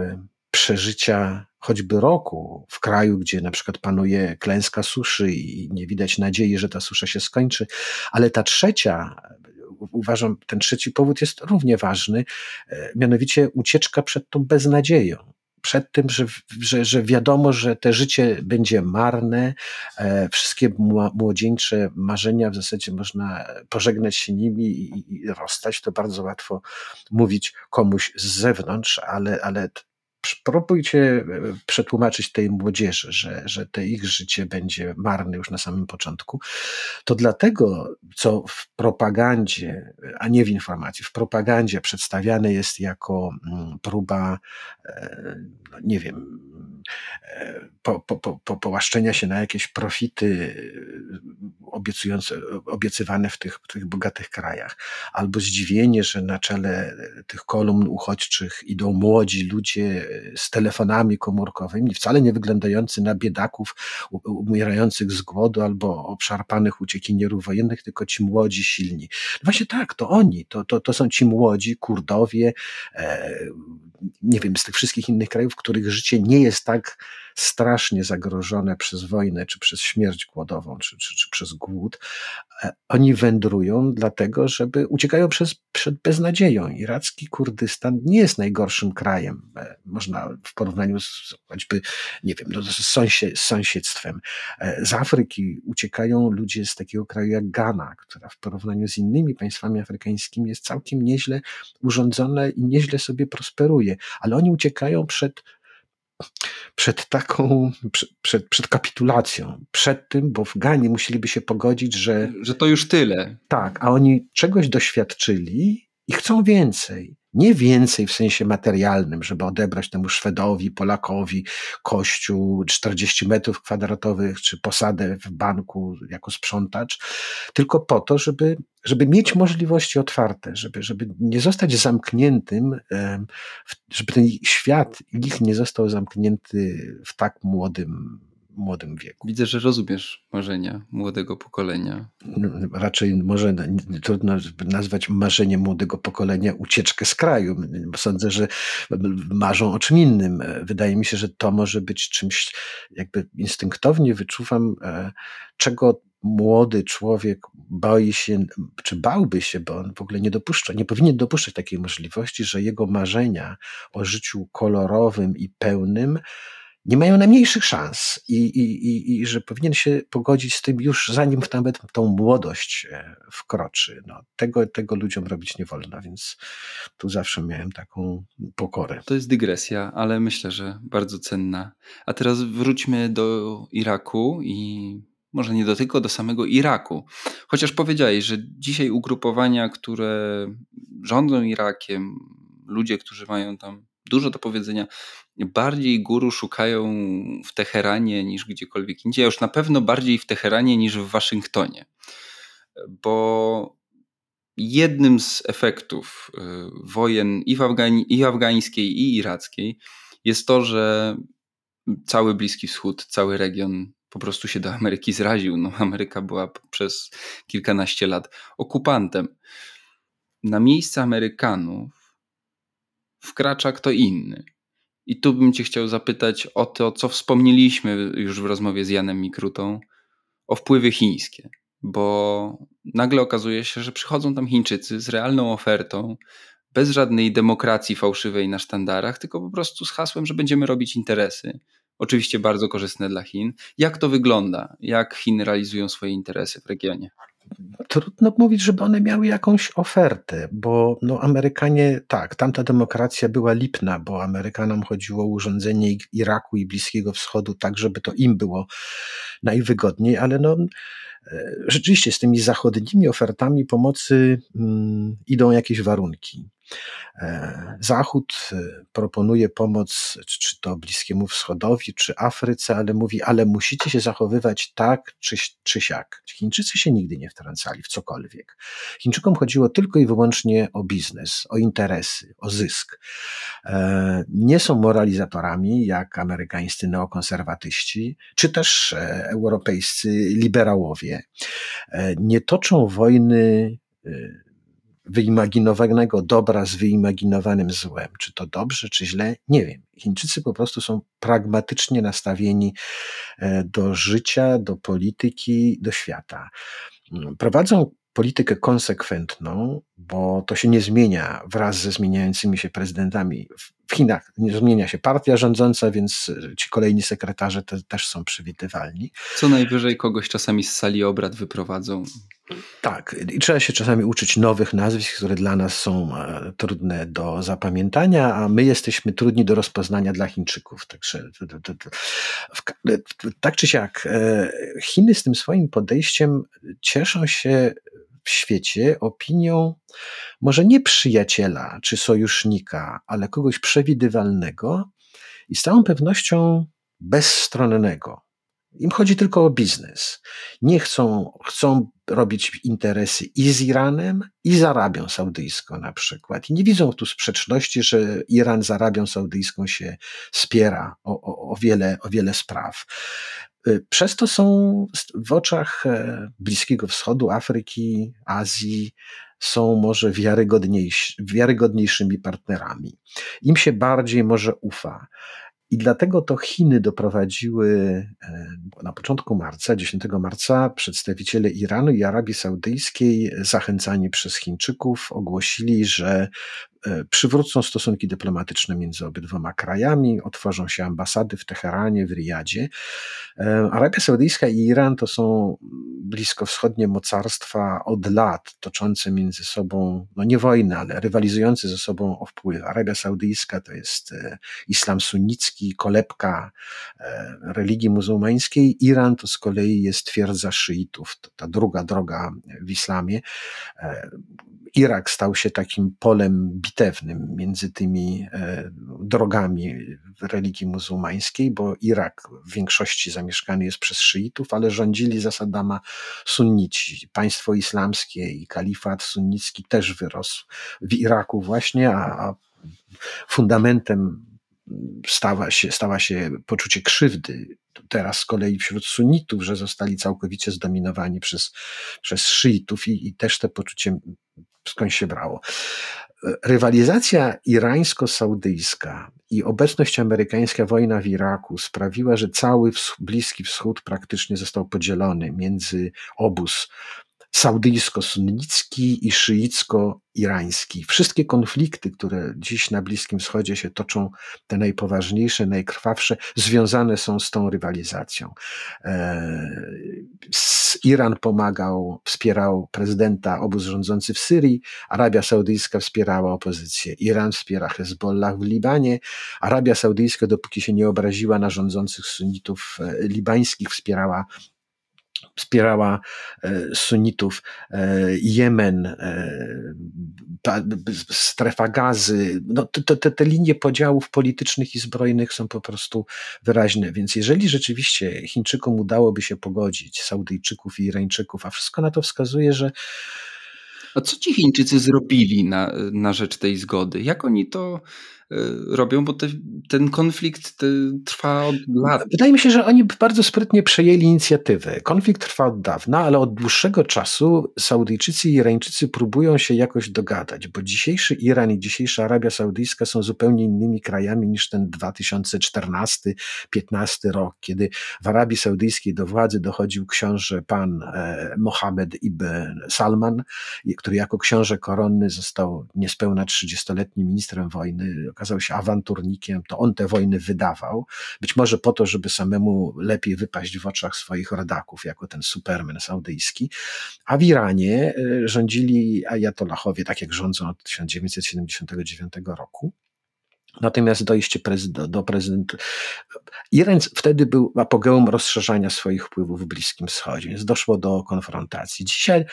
przeżycia choćby roku w kraju, gdzie na przykład panuje klęska suszy i nie widać nadziei, że ta susza się skończy. Ale ta trzecia, uważam, ten trzeci powód jest równie ważny, mianowicie ucieczka przed tą beznadzieją. Przed tym, że, że, że wiadomo, że te życie będzie marne, wszystkie młodzieńcze marzenia w zasadzie można pożegnać się nimi i, i rozstać. To bardzo łatwo mówić komuś z zewnątrz, ale, ale Próbujcie przetłumaczyć tej młodzieży, że, że te ich życie będzie marne już na samym początku. To dlatego, co w propagandzie, a nie w informacji, w propagandzie przedstawiane jest jako próba, nie wiem, po, po, po, połaszczenia się na jakieś profity obiecujące, obiecywane w tych, tych bogatych krajach, albo zdziwienie, że na czele tych kolumn uchodźczych idą młodzi ludzie z telefonami komórkowymi, wcale nie wyglądający na biedaków umierających z głodu albo obszarpanych uciekinierów wojennych, tylko ci młodzi, silni. No właśnie tak, to oni, to, to, to są ci młodzi, Kurdowie, e, nie wiem, z tych wszystkich innych krajów, których życie nie jest tak strasznie zagrożone przez wojnę, czy przez śmierć głodową, czy, czy, czy przez głód. Oni wędrują dlatego, żeby uciekają przez, przed beznadzieją. Iracki Kurdystan nie jest najgorszym krajem. Można w porównaniu z choćby, nie wiem, no, z, sąsie, z sąsiedztwem. Z Afryki uciekają ludzie z takiego kraju jak Ghana, która w porównaniu z innymi państwami afrykańskimi jest całkiem nieźle urządzona i nieźle sobie prosperuje. Ale oni uciekają przed Przed taką, przed, przed, przed kapitulacją, przed tym, bo w Ganie musieliby się pogodzić, że... Że to już tyle. Tak, a oni czegoś doświadczyli i chcą więcej. Nie więcej w sensie materialnym, żeby odebrać temu Szwedowi, Polakowi kościół czterdzieści metrów kwadratowych czy posadę w banku jako sprzątacz, tylko po to, żeby, żeby mieć możliwości otwarte, żeby, żeby nie zostać zamkniętym, żeby ten świat ich nie został zamknięty w tak młodym młodym wieku. Widzę, że rozumiesz marzenia młodego pokolenia. Raczej może trudno nazwać marzeniem młodego pokolenia ucieczkę z kraju. Sądzę, że marzą o czym innym. Wydaje mi się, że to może być czymś, jakby instynktownie wyczuwam, czego młody człowiek boi się, czy bałby się, bo on w ogóle nie dopuszcza, nie powinien dopuszczać takiej możliwości, że jego marzenia o życiu kolorowym i pełnym nie mają najmniejszych szans i, i, i, i że powinien się pogodzić z tym już zanim nawet tą młodość wkroczy. No, tego, tego ludziom robić nie wolno, więc tu zawsze miałem taką pokorę. To jest dygresja, ale myślę, że bardzo cenna. A teraz wróćmy do Iraku i może nie do tylko do samego Iraku. Chociaż powiedziałeś, że dzisiaj ugrupowania, które rządzą Irakiem, ludzie, którzy mają tam dużo do powiedzenia, bardziej guru szukają w Teheranie niż gdziekolwiek indziej, a już na pewno bardziej w Teheranie niż w Waszyngtonie. Bo jednym z efektów wojen i, w Afgani- i afgańskiej, i irackiej jest to, że cały Bliski Wschód, cały region po prostu się do Ameryki zraził. No, Ameryka była przez kilkanaście lat okupantem. Na miejsce Amerykanów wkracza kto inny. I tu bym cię chciał zapytać o to, co wspomnieliśmy już w rozmowie z Janem Mikrutą, o wpływy chińskie, bo nagle okazuje się, że przychodzą tam Chińczycy z realną ofertą, bez żadnej demokracji fałszywej na sztandarach, tylko po prostu z hasłem, że będziemy robić interesy. Oczywiście bardzo korzystne dla Chin. Jak to wygląda? Jak Chiny realizują swoje interesy w regionie? Trudno mówić, żeby one miały jakąś ofertę, bo no Amerykanie, tak, tamta demokracja była lipna, bo Amerykanom chodziło o urządzenie Iraku i Bliskiego Wschodu tak, żeby to im było najwygodniej, ale no rzeczywiście z tymi zachodnimi ofertami pomocy mm, idą jakieś warunki. Zachód proponuje pomoc czy to Bliskiemu Wschodowi, czy Afryce, ale mówi, ale musicie się zachowywać tak, czy, czy siak. Chińczycy się nigdy nie wtrącali w cokolwiek. Chińczykom chodziło tylko i wyłącznie o biznes, o interesy, o zysk. Nie są moralizatorami jak amerykańscy neokonserwatyści, czy też europejscy liberałowie. Nie toczą wojny wyimaginowanego dobra z wyimaginowanym złem. Czy to dobrze, czy źle? Nie wiem. Chińczycy po prostu są pragmatycznie nastawieni do życia, do polityki, do świata. Prowadzą politykę konsekwentną, bo to się nie zmienia wraz ze zmieniającymi się prezydentami. W Chinach nie zmienia się partia rządząca, więc ci kolejni sekretarze te, też są przewidywalni. Co najwyżej kogoś czasami z sali obrad wyprowadzą. Tak, i trzeba się czasami uczyć nowych nazwisk, które dla nas są trudne do zapamiętania, a my jesteśmy trudni do rozpoznania dla Chińczyków. Także tak czy siak, Chiny z tym swoim podejściem cieszą się w świecie opinią może nie przyjaciela czy sojusznika, ale kogoś przewidywalnego i z całą pewnością bezstronnego. Im chodzi tylko o biznes. Nie chcą, chcą robić interesy i z Iranem, i z Arabią Saudyjską na przykład. I nie widzą tu sprzeczności, że Iran z Arabią Saudyjską się spiera o, o, o, wiele, o wiele spraw. Przez to są w oczach Bliskiego Wschodu, Afryki, Azji są może wiarygodniejsi, wiarygodniejszymi partnerami. Im się bardziej może ufa. I dlatego to Chiny doprowadziły na początku marca, dziesiątego marca, przedstawiciele Iranu i Arabii Saudyjskiej, zachęcani przez Chińczyków, ogłosili, że przywrócą stosunki dyplomatyczne między obydwoma krajami, otworzą się ambasady w Teheranie, w Rijadzie. Arabia Saudyjska i Iran to są bliskowschodnie mocarstwa od lat toczące między sobą, no nie wojnę, ale rywalizujące ze sobą o wpływ. Arabia Saudyjska to jest islam sunnicki, kolebka religii muzułmańskiej. Iran to z kolei jest twierdza szyitów, to ta druga droga w islamie. Irak stał się takim polem bitewnym między tymi drogami religii muzułmańskiej, bo Irak w większości zamieszkany jest przez szyitów, ale rządzili za Saddama sunnici. Państwo Islamskie i kalifat sunnicki też wyrosł w Iraku właśnie, a fundamentem stała się, stała się poczucie krzywdy. Teraz z kolei wśród sunnitów, że zostali całkowicie zdominowani przez, przez szyitów i, i też to poczucie skąd się brało. Rywalizacja irańsko-saudyjska i obecność amerykańska, wojna w Iraku sprawiła, że cały Bliski Wschód praktycznie został podzielony między obóz saudyjsko-sunnicki i szyicko-irański. Wszystkie konflikty, które dziś na Bliskim Wschodzie się toczą, te najpoważniejsze, najkrwawsze, związane są z tą rywalizacją. Iran pomagał, wspierał prezydenta, obóz rządzący w Syrii, Arabia Saudyjska wspierała opozycję, Iran wspiera Hezbollah w Libanie, Arabia Saudyjska, dopóki się nie obraziła na rządzących sunnitów libańskich, wspierała wspierała sunnitów. Jemen, ta strefa Gazy, no te, te, te linie podziałów politycznych i zbrojnych są po prostu wyraźne, więc jeżeli rzeczywiście Chińczykom udałoby się pogodzić Saudyjczyków i Irańczyków, a wszystko na to wskazuje, że... A co ci Chińczycy zrobili na, na rzecz tej zgody? Jak oni to robią, bo te, ten konflikt te, trwa od lat. Wydaje mi się, że oni bardzo sprytnie przejęli inicjatywę. Konflikt trwa od dawna, ale od dłuższego czasu Saudyjczycy i Irańczycy próbują się jakoś dogadać, bo dzisiejszy Iran i dzisiejsza Arabia Saudyjska są zupełnie innymi krajami niż ten dwa tysiące czternasty do dwa tysiące piętnastego rok, kiedy w Arabii Saudyjskiej do władzy dochodził książę pan e, Mohamed ibn Salman, który jako książę koronny został niespełna trzydziestoletnim ministrem wojny, okazał się awanturnikiem, to on te wojny wydawał, być może po to, żeby samemu lepiej wypaść w oczach swoich rodaków, jako ten superman saudyjski. A w Iranie rządzili ajatollahowie, tak jak rządzą od tysiąc dziewięćset siedemdziesiątego dziewiątego roku. Natomiast dojście prezyd- do prezydenta... Iran wtedy był apogeum rozszerzania swoich wpływów w Bliskim Wschodzie, więc doszło do konfrontacji. Dzisiaj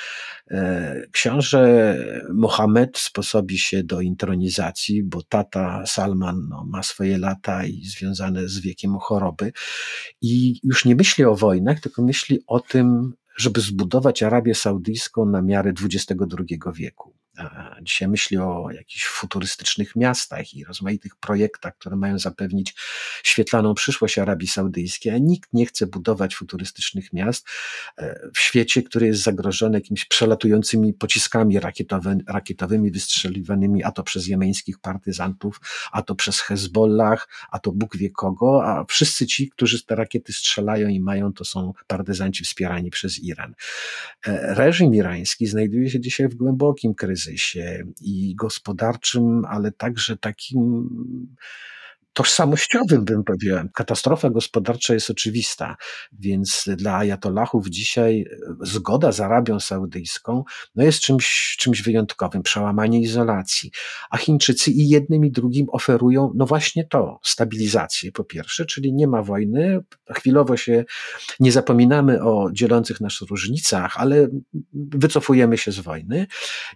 e, książę Mohamed sposobi się do intronizacji, bo tata Salman no, ma swoje lata i związane z wiekiem choroby i już nie myśli o wojnach, tylko myśli o tym, żeby zbudować Arabię Saudyjską na miarę dwudziestego drugiego wieku. Dzisiaj myśli o jakichś futurystycznych miastach i rozmaitych projektach, które mają zapewnić świetlaną przyszłość Arabii Saudyjskiej, a nikt nie chce budować futurystycznych miast w świecie, który jest zagrożony jakimiś przelatującymi pociskami rakietowymi, rakietowymi wystrzeliwanymi a to przez jemeńskich partyzantów, a to przez Hezbollah, a to Bóg wie kogo, a wszyscy ci, którzy te rakiety strzelają i mają, to są partyzanci wspierani przez Iran. Reżim irański znajduje się dzisiaj w głębokim kryzysie i gospodarczym, ale także takim tożsamościowym, bym powiedział. Katastrofa gospodarcza jest oczywista, więc dla ajatolachów dzisiaj zgoda z Arabią Saudyjską no jest czymś, czymś wyjątkowym, przełamanie izolacji. A Chińczycy i jednym i drugim oferują no właśnie to, stabilizację po pierwsze, czyli nie ma wojny, chwilowo się nie zapominamy o dzielących nas różnicach, ale wycofujemy się z wojny.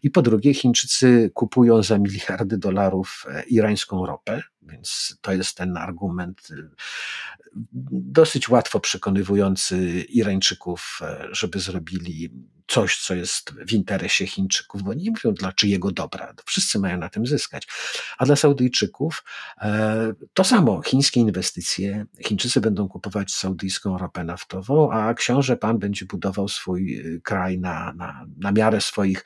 I po drugie, Chińczycy kupują za miliardy dolarów irańską ropę, więc to jest ten argument dosyć łatwo przekonywujący Irańczyków, żeby zrobili coś, co jest w interesie Chińczyków, bo nie mówią dla czyjego dobra, wszyscy mają na tym zyskać. A dla Saudyjczyków to samo, chińskie inwestycje, Chińczycy będą kupować saudyjską ropę naftową, a książę pan będzie budował swój kraj na, na, na miarę swoich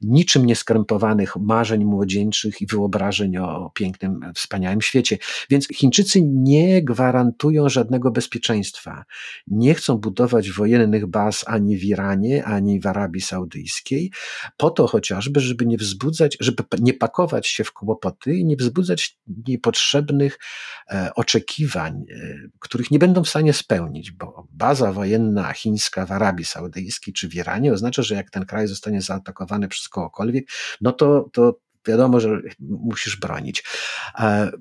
niczym nieskrępowanych marzeń młodzieńczych i wyobrażeń o pięknym, wspaniałym świecie. Więc Chińczycy nie gwarantują żadnego bezpieczeństwa. Nie chcą budować wojennych baz ani w Iranie, ani w Arabii Saudyjskiej, po to chociażby, żeby nie wzbudzać, żeby nie pakować się w kłopoty i nie wzbudzać niepotrzebnych e, oczekiwań, e, których nie będą w stanie spełnić, bo baza wojenna chińska w Arabii Saudyjskiej czy w Iranie oznacza, że jak ten kraj zostanie zaatakowany przez kogokolwiek, no to, to wiadomo, że musisz bronić.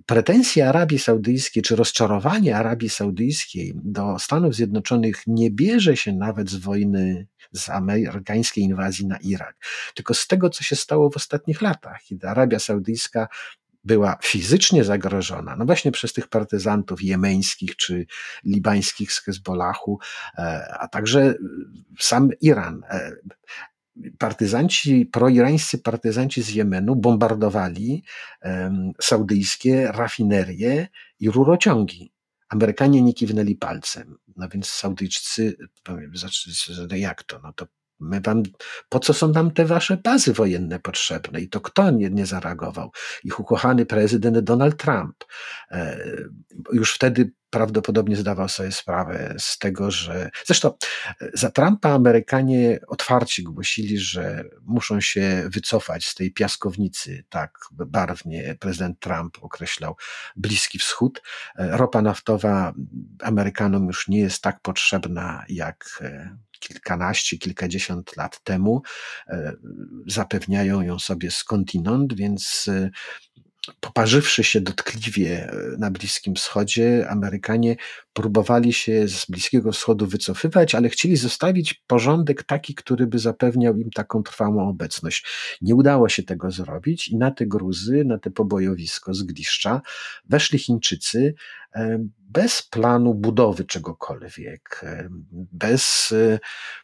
Pretensje Arabii Saudyjskiej czy rozczarowanie Arabii Saudyjskiej do Stanów Zjednoczonych nie bierze się nawet z wojny, z amerykańskiej inwazji na Irak, tylko z tego, co się stało w ostatnich latach, kiedy Arabia Saudyjska była fizycznie zagrożona, no właśnie przez tych partyzantów jemeńskich czy libańskich z Hezbollahu, a także sam Iran. Partyzanci, proirańscy partyzanci z Jemenu bombardowali um, saudyjskie rafinerie i rurociągi. Amerykanie nie kiwnęli palcem. No więc Saudyjczycy, powiem, jak to? No to my wam, po co są nam te wasze bazy wojenne potrzebne? I to kto nie, nie zareagował? Ich ukochany prezydent Donald Trump. E, już wtedy prawdopodobnie zdawał sobie sprawę z tego, że... Zresztą za Trumpa Amerykanie otwarcie głosili, że muszą się wycofać z tej piaskownicy, tak barwnie prezydent Trump określał Bliski Wschód. Ropa naftowa Amerykanom już nie jest tak potrzebna jak kilkanaście, kilkadziesiąt lat temu. Zapewniają ją sobie skądinąd, więc... Poparzywszy się dotkliwie na Bliskim Wschodzie, Amerykanie próbowali się z Bliskiego Wschodu wycofywać, ale chcieli zostawić porządek taki, który by zapewniał im taką trwałą obecność. Nie udało się tego zrobić i na te gruzy, na te pobojowisko z Gliszcza weszli Chińczycy bez planu budowy czegokolwiek, bez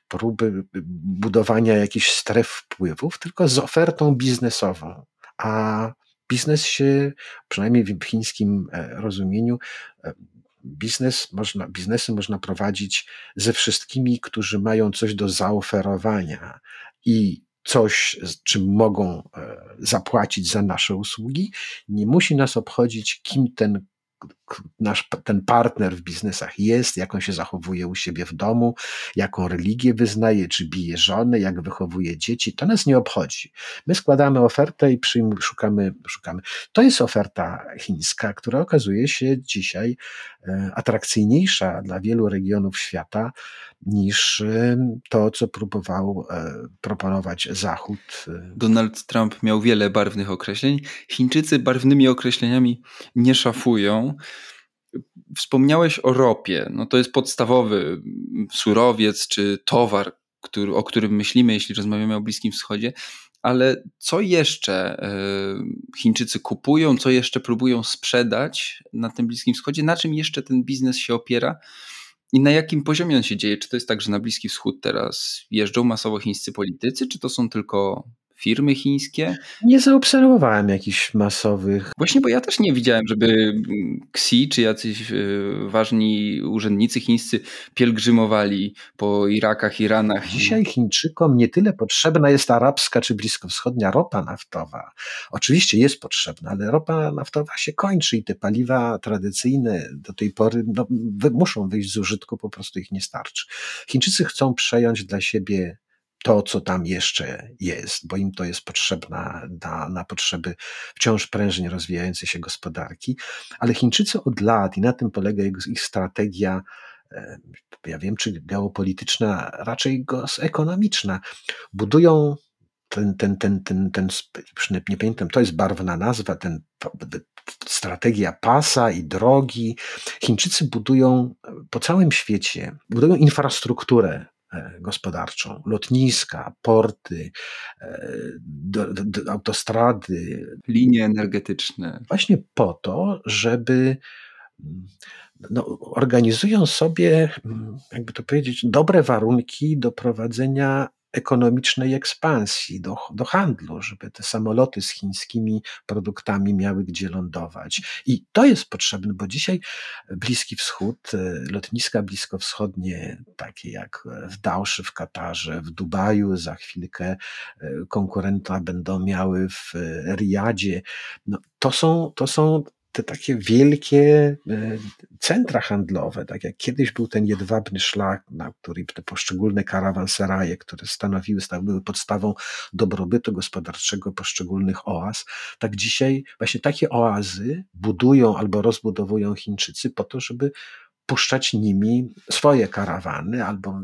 próby budowania jakichś stref wpływów, tylko z ofertą biznesową, a biznes się, przynajmniej w chińskim rozumieniu, biznes można, biznesy można prowadzić ze wszystkimi, którzy mają coś do zaoferowania i coś, czym mogą zapłacić za nasze usługi. Nie musi nas obchodzić, kim ten nasz ten partner w biznesach jest, jak on się zachowuje u siebie w domu, jaką religię wyznaje, czy bije żonę, jak wychowuje dzieci, to nas nie obchodzi. My składamy ofertę i przyjmujemy, szukamy, szukamy. To jest oferta chińska, która okazuje się dzisiaj atrakcyjniejsza dla wielu regionów świata niż to, co próbował proponować Zachód. Donald Trump miał wiele barwnych określeń. Chińczycy barwnymi określeniami nie szafują. Wspomniałeś o ropie. No to jest podstawowy surowiec czy towar, który, o którym myślimy, jeśli rozmawiamy o Bliskim Wschodzie. Ale co jeszcze Chińczycy kupują, co jeszcze próbują sprzedać na tym Bliskim Wschodzie? Na czym jeszcze ten biznes się opiera? I na jakim poziomie on się dzieje? Czy to jest tak, że na Bliski Wschód teraz jeżdżą masowo chińscy politycy, czy to są tylko firmy chińskie. Nie zaobserwowałem jakichś masowych. Właśnie, bo ja też nie widziałem, żeby Xi czy jacyś ważni urzędnicy chińscy pielgrzymowali po Irakach, Iranach. Dzisiaj Chińczykom nie tyle potrzebna jest arabska czy bliskowschodnia ropa naftowa. Oczywiście jest potrzebna, ale ropa naftowa się kończy i te paliwa tradycyjne do tej pory no, muszą wyjść z użytku, po prostu ich nie starczy. Chińczycy chcą przejąć dla siebie to, co tam jeszcze jest, bo im to jest potrzebne na, na potrzeby wciąż prężnie rozwijającej się gospodarki, ale Chińczycy od lat, i na tym polega ich, ich strategia, ja wiem, czy geopolityczna, raczej ekonomiczna, budują ten, ten, ten, ten, ten, ten nie pamiętam, to jest barwna nazwa, ten strategia pasa i drogi. Chińczycy budują po całym świecie, budują infrastrukturę gospodarczą, lotniska, porty, do, do, autostrady, linie energetyczne. Właśnie po to, żeby no, organizują sobie, jakby to powiedzieć, dobre warunki do prowadzenia ekonomicznej ekspansji, do, do handlu, żeby te samoloty z chińskimi produktami miały gdzie lądować. I to jest potrzebne, bo dzisiaj Bliski Wschód, lotniska bliskowschodnie, takie jak w Dauszy, w Katarze, w Dubaju, za chwilkę konkurenta będą miały w Rijadzie. No, to są, to są te takie wielkie centra handlowe, tak jak kiedyś był ten jedwabny szlak, na którym te poszczególne karawanseraje, które stanowiły, były podstawą dobrobytu gospodarczego poszczególnych oaz, tak dzisiaj właśnie takie oazy budują albo rozbudowują Chińczycy po to, żeby puszczać nimi swoje karawany albo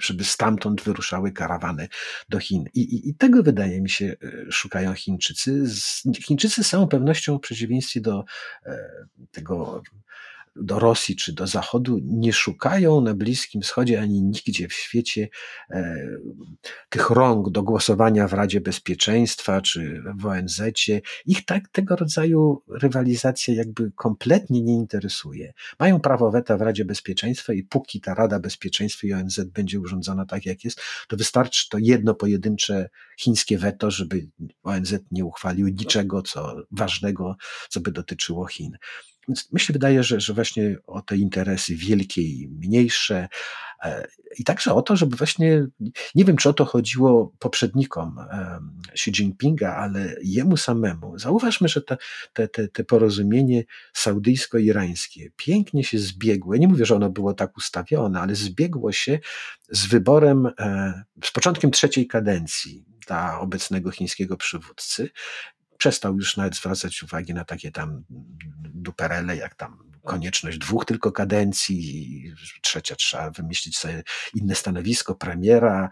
żeby stamtąd wyruszały karawany do Chin. I, i, i tego, wydaje mi się, szukają Chińczycy. Chińczycy z całą pewnością w przeciwieństwie do tego, do Rosji czy do Zachodu nie szukają na Bliskim Wschodzie ani nigdzie w świecie e, tych rąk do głosowania w Radzie Bezpieczeństwa czy w O N Z cie. Ich tak tego rodzaju rywalizacja jakby kompletnie nie interesuje. Mają prawo weta w Radzie Bezpieczeństwa i póki ta Rada Bezpieczeństwa i O N Z będzie urządzona tak jak jest, to wystarczy to jedno pojedyncze chińskie weto, żeby O N Z nie uchwalił niczego co ważnego, co by dotyczyło Chin. Więc mi się wydaje, że, że właśnie o te interesy wielkie i mniejsze i także o to, żeby właśnie, nie wiem, czy o to chodziło poprzednikom Xi Jinpinga, ale jemu samemu. Zauważmy, że te, te, te porozumienie saudyjsko-irańskie pięknie się zbiegło, ja nie mówię, że ono było tak ustawione, ale zbiegło się z wyborem, z początkiem trzeciej kadencji dla obecnego chińskiego przywódcy. Przestał już nawet zwracać uwagi na takie tam duperele, jak tam konieczność dwóch tylko kadencji i trzecia trzeba wymyślić sobie inne stanowisko premiera,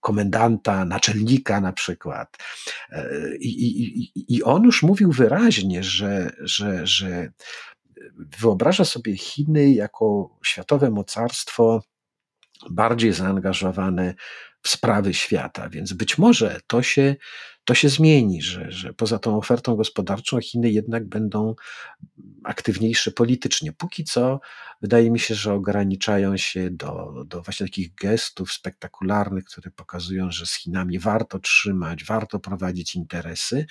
komendanta, naczelnika na przykład. I, i, i on już mówił wyraźnie, że, że, że wyobraża sobie Chiny jako światowe mocarstwo bardziej zaangażowane w sprawy świata, więc być może to się, to się zmieni, że, że poza tą ofertą gospodarczą Chiny jednak będą aktywniejsze politycznie. Póki co wydaje mi się, że ograniczają się do, do właśnie takich gestów spektakularnych, które pokazują, że z Chinami warto trzymać, warto prowadzić interesy.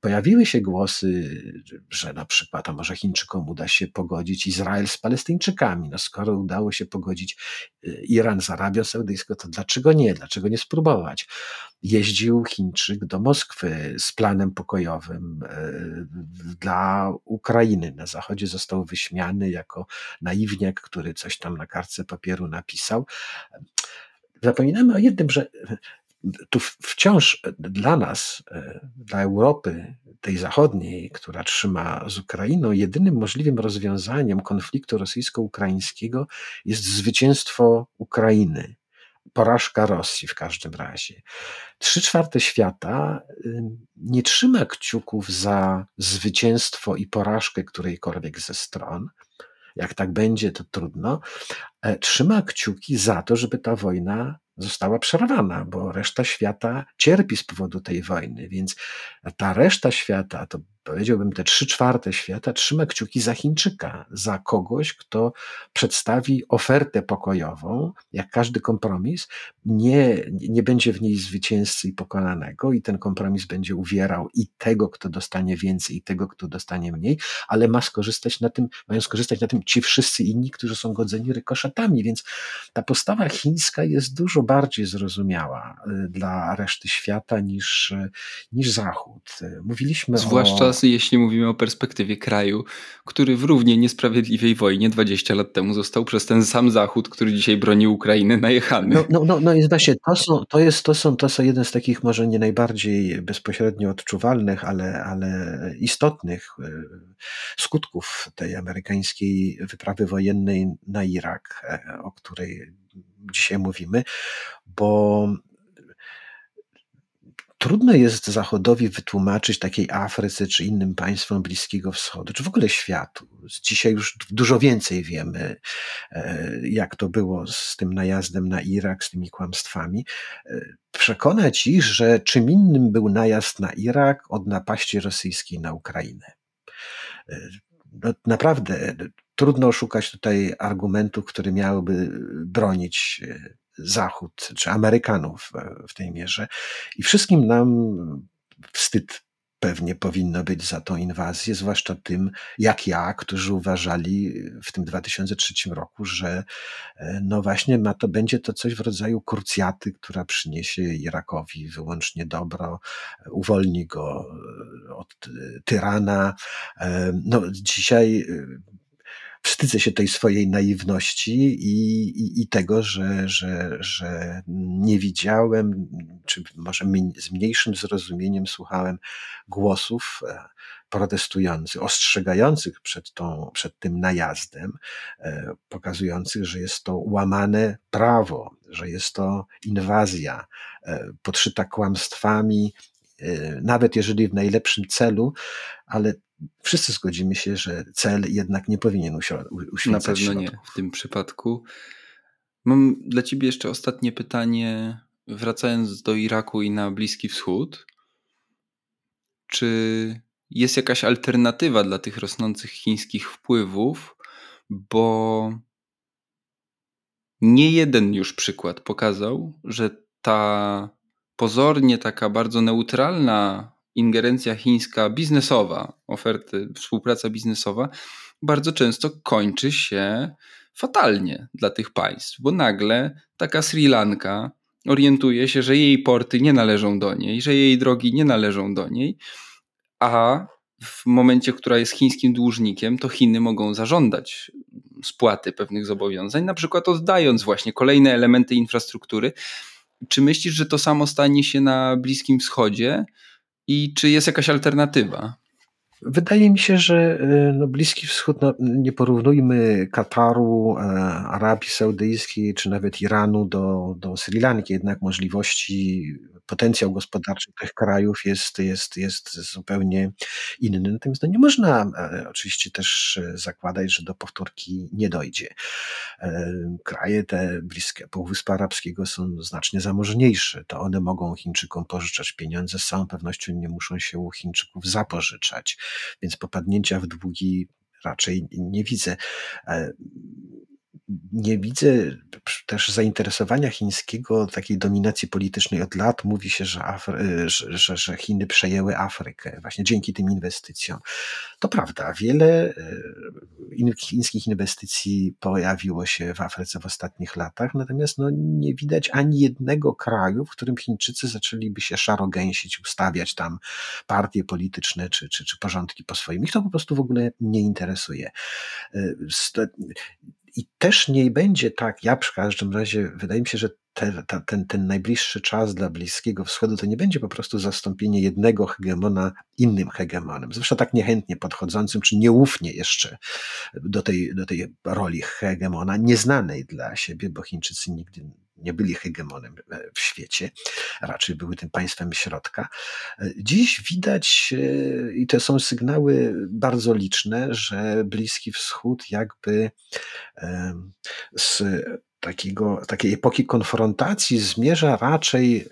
Pojawiły się głosy, że na przykład, a może Chińczykom uda się pogodzić Izrael z Palestyńczykami. No skoro udało się pogodzić Iran z Arabią Saudyjską, to dlaczego nie? Dlaczego nie spróbować? Jeździł Chińczyk do Moskwy z planem pokojowym dla Ukrainy. Na Zachodzie został wyśmiany jako naiwniak, który coś tam na kartce papieru napisał. Zapominamy o jednym, że tu wciąż dla nas, dla Europy, tej zachodniej, która trzyma z Ukrainą, jedynym możliwym rozwiązaniem konfliktu rosyjsko-ukraińskiego jest zwycięstwo Ukrainy. Porażka Rosji w każdym razie. Trzy czwarte świata nie trzyma kciuków za zwycięstwo i porażkę którejkolwiek ze stron. Jak tak będzie, to trudno. Trzyma kciuki za to, żeby ta wojna została przerwana, bo reszta świata cierpi z powodu tej wojny, więc ta reszta świata, to powiedziałbym te trzy czwarte świata, trzyma kciuki za Chińczyka, za kogoś, kto przedstawi ofertę pokojową, jak każdy kompromis, nie, nie będzie w niej zwycięzcy i pokonanego i ten kompromis będzie uwierał i tego, kto dostanie więcej, i tego, kto dostanie mniej, ale ma skorzystać na tym, mają skorzystać na tym ci wszyscy inni, którzy są godzeni rykoszetami, więc ta postawa chińska jest dużo bardziej zrozumiała dla reszty świata niż, niż Zachód. Mówiliśmy Zwłaszcza o... jeśli mówimy o perspektywie kraju, który w równie niesprawiedliwej wojnie dwadzieścia lat temu został przez ten sam Zachód, który dzisiaj broni Ukrainy, najechany. No, no, no, no jest właśnie, to są, to, jest, to, są, to są jeden z takich może nie najbardziej bezpośrednio odczuwalnych, ale, ale istotnych skutków tej amerykańskiej wyprawy wojennej na Irak, o której dzisiaj mówimy, bo trudno jest Zachodowi wytłumaczyć takiej Afryce czy innym państwom Bliskiego Wschodu, czy w ogóle światu. Dzisiaj już dużo więcej wiemy, jak to było z tym najazdem na Irak, z tymi kłamstwami. Przekonać ich, że czym innym był najazd na Irak od napaści rosyjskiej na Ukrainę. No, naprawdę trudno szukać tutaj argumentów, które miałyby bronić Zachód czy Amerykanów w tej mierze i wszystkim nam wstyd pewnie powinno być za tą inwazję, zwłaszcza tym jak ja, którzy uważali w tym dwa tysiące trzecim roku, że no właśnie ma to, będzie to coś w rodzaju krucjaty, która przyniesie Irakowi wyłącznie dobro, uwolni go od tyrana. No dzisiaj wstydzę się tej swojej naiwności i, i, i tego, że, że, że nie widziałem, czy może z mniejszym zrozumieniem słuchałem głosów protestujących, ostrzegających przed, tą, przed tym najazdem, pokazujących, że jest to łamane prawo, że jest to inwazja, podszyta kłamstwami, nawet jeżeli w najlepszym celu, ale wszyscy zgodzimy się, że cel jednak nie powinien uświęcać środków. Na pewno nie w tym przypadku. Mam dla ciebie jeszcze ostatnie pytanie, wracając do Iraku i na Bliski Wschód. Czy jest jakaś alternatywa dla tych rosnących chińskich wpływów? Bo nie jeden już przykład pokazał, że ta pozornie taka bardzo neutralna ingerencja chińska biznesowa, oferty, współpraca biznesowa bardzo często kończy się fatalnie dla tych państw, bo nagle taka Sri Lanka orientuje się, że jej porty nie należą do niej, że jej drogi nie należą do niej, a w momencie, która jest chińskim dłużnikiem, to Chiny mogą zażądać spłaty pewnych zobowiązań, na przykład oddając właśnie kolejne elementy infrastruktury. Czy myślisz, że to samo stanie się na Bliskim Wschodzie? I czy jest jakaś alternatywa? Wydaje mi się, że no, Bliski Wschód, no, nie porównujmy Kataru, Arabii Saudyjskiej czy nawet Iranu do, do Sri Lanki, jednak możliwości, potencjał gospodarczy tych krajów jest, jest, jest zupełnie inny. Natomiast no, nie można oczywiście też zakładać, że do powtórki nie dojdzie. Kraje te bliskie Półwyspa Arabskiego są znacznie zamożniejsze, to one mogą Chińczykom pożyczać pieniądze, z całą pewnością nie muszą się u Chińczyków zapożyczać. Więc popadnięcia w długi raczej nie widzę. Nie widzę też zainteresowania chińskiego takiej dominacji politycznej. Od lat mówi się, że, Afry, że, że Chiny przejęły Afrykę właśnie dzięki tym inwestycjom. To prawda, wiele chińskich inwestycji pojawiło się w Afryce w ostatnich latach, natomiast no, nie widać ani jednego kraju, w którym Chińczycy zaczęliby się szarogęsić, ustawiać tam partie polityczne czy, czy, czy porządki po swoim. Ich to po prostu w ogóle nie interesuje. I też nie będzie tak, ja w każdym razie, wydaje mi się, że te, ta, ten, ten najbliższy czas dla Bliskiego Wschodu to nie będzie po prostu zastąpienie jednego hegemona innym hegemonem, zwłaszcza tak niechętnie podchodzącym, czy nieufnie jeszcze do tej, do tej roli hegemona, nieznanej dla siebie, bo Chińczycy nigdy nie byli hegemonem w świecie, raczej były tym państwem środka. Dziś widać, i to są sygnały bardzo liczne, że Bliski Wschód jakby z takiego, takiej epoki konfrontacji zmierza raczej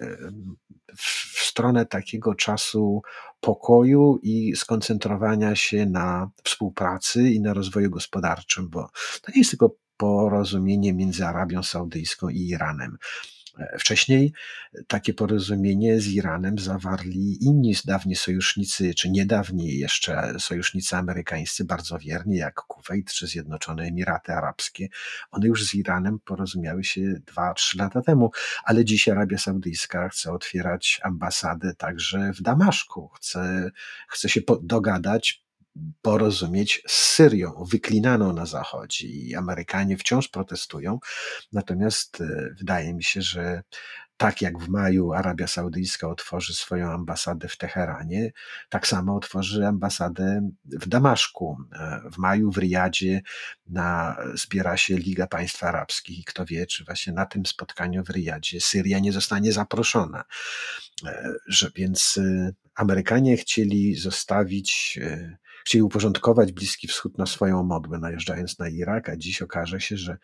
w stronę takiego czasu pokoju i skoncentrowania się na współpracy i na rozwoju gospodarczym, bo to nie jest tylko porozumienie między Arabią Saudyjską i Iranem. Wcześniej takie porozumienie z Iranem zawarli inni dawni sojusznicy, czy niedawni jeszcze sojusznicy amerykańscy, bardzo wierni, jak Kuwejt czy Zjednoczone Emiraty Arabskie. One już z Iranem porozumiały się dwa, trzy lata temu, ale dziś Arabia Saudyjska chce otwierać ambasadę także w Damaszku, chce, chce się dogadać, porozumieć z Syrią, wyklinaną na Zachodzie, i Amerykanie wciąż protestują, natomiast wydaje mi się, że tak jak w maju Arabia Saudyjska otworzy swoją ambasadę w Teheranie, tak samo otworzy ambasadę w Damaszku. W maju w Rijadzie na, zbiera się Liga Państw Arabskich i kto wie, czy właśnie na tym spotkaniu w Rijadzie Syria nie zostanie zaproszona. Że, więc Amerykanie chcieli zostawić, chcieli uporządkować Bliski Wschód na swoją modłę, najeżdżając na Irak, a dziś okaże się, że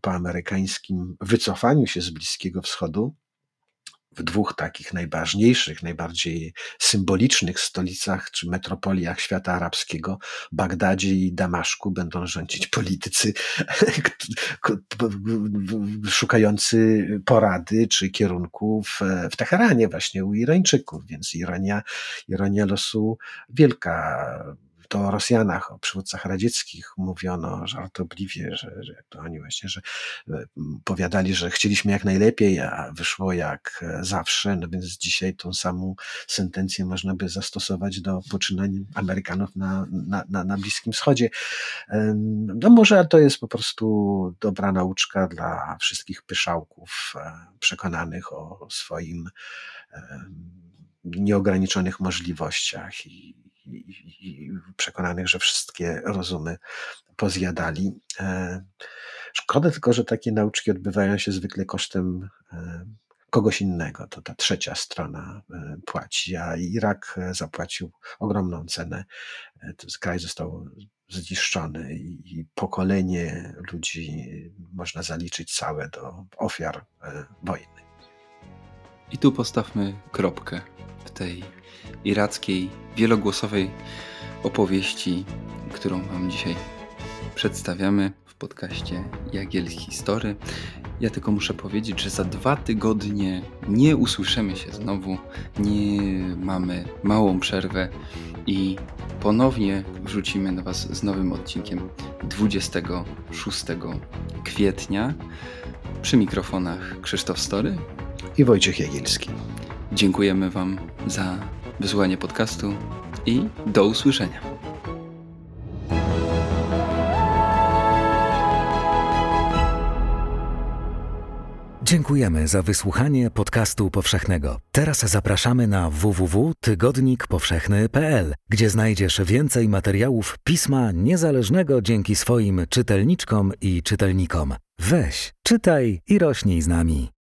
po amerykańskim wycofaniu się z Bliskiego Wschodu w dwóch takich najważniejszych, najbardziej symbolicznych stolicach czy metropoliach świata arabskiego, Bagdadzie i Damaszku, będą rządzić politycy szukający porady czy kierunków w Teheranie, właśnie u Irańczyków, więc ironia, ironia losu wielka. To o Rosjanach, o przywódcach radzieckich mówiono żartobliwie, że, że jak to oni właśnie, że powiadali, że chcieliśmy jak najlepiej, a wyszło jak zawsze, no więc dzisiaj tą samą sentencję można by zastosować do poczynań Amerykanów na, na, na, na Bliskim Wschodzie. No może to jest po prostu dobra nauczka dla wszystkich pyszałków przekonanych o swoim nieograniczonych możliwościach i i przekonanych, że wszystkie rozumy pozjadali. Szkoda tylko, że takie nauczki odbywają się zwykle kosztem kogoś innego. To ta trzecia strona płaci, a Irak zapłacił ogromną cenę. Kraj został zniszczony i pokolenie ludzi można zaliczyć całe do ofiar wojny. I tu postawmy kropkę w tej irackiej, wielogłosowej opowieści, którą Wam dzisiaj przedstawiamy w podcaście Jagielski Story. Ja tylko muszę powiedzieć, że za dwa tygodnie nie usłyszymy się znowu, nie mamy małą przerwę i ponownie wrzucimy do Was z nowym odcinkiem dwudziestego szóstego kwietnia. Przy mikrofonach Krzysztof Story i Wojciech Jagielski. Dziękujemy Wam za wysłuchanie podcastu i do usłyszenia. Dziękujemy za wysłuchanie podcastu powszechnego. Teraz zapraszamy na w w w kropka tygodnik powszechny kropka p l, gdzie znajdziesz więcej materiałów pisma niezależnego dzięki swoim czytelniczkom i czytelnikom. Weź, czytaj i rośnij z nami.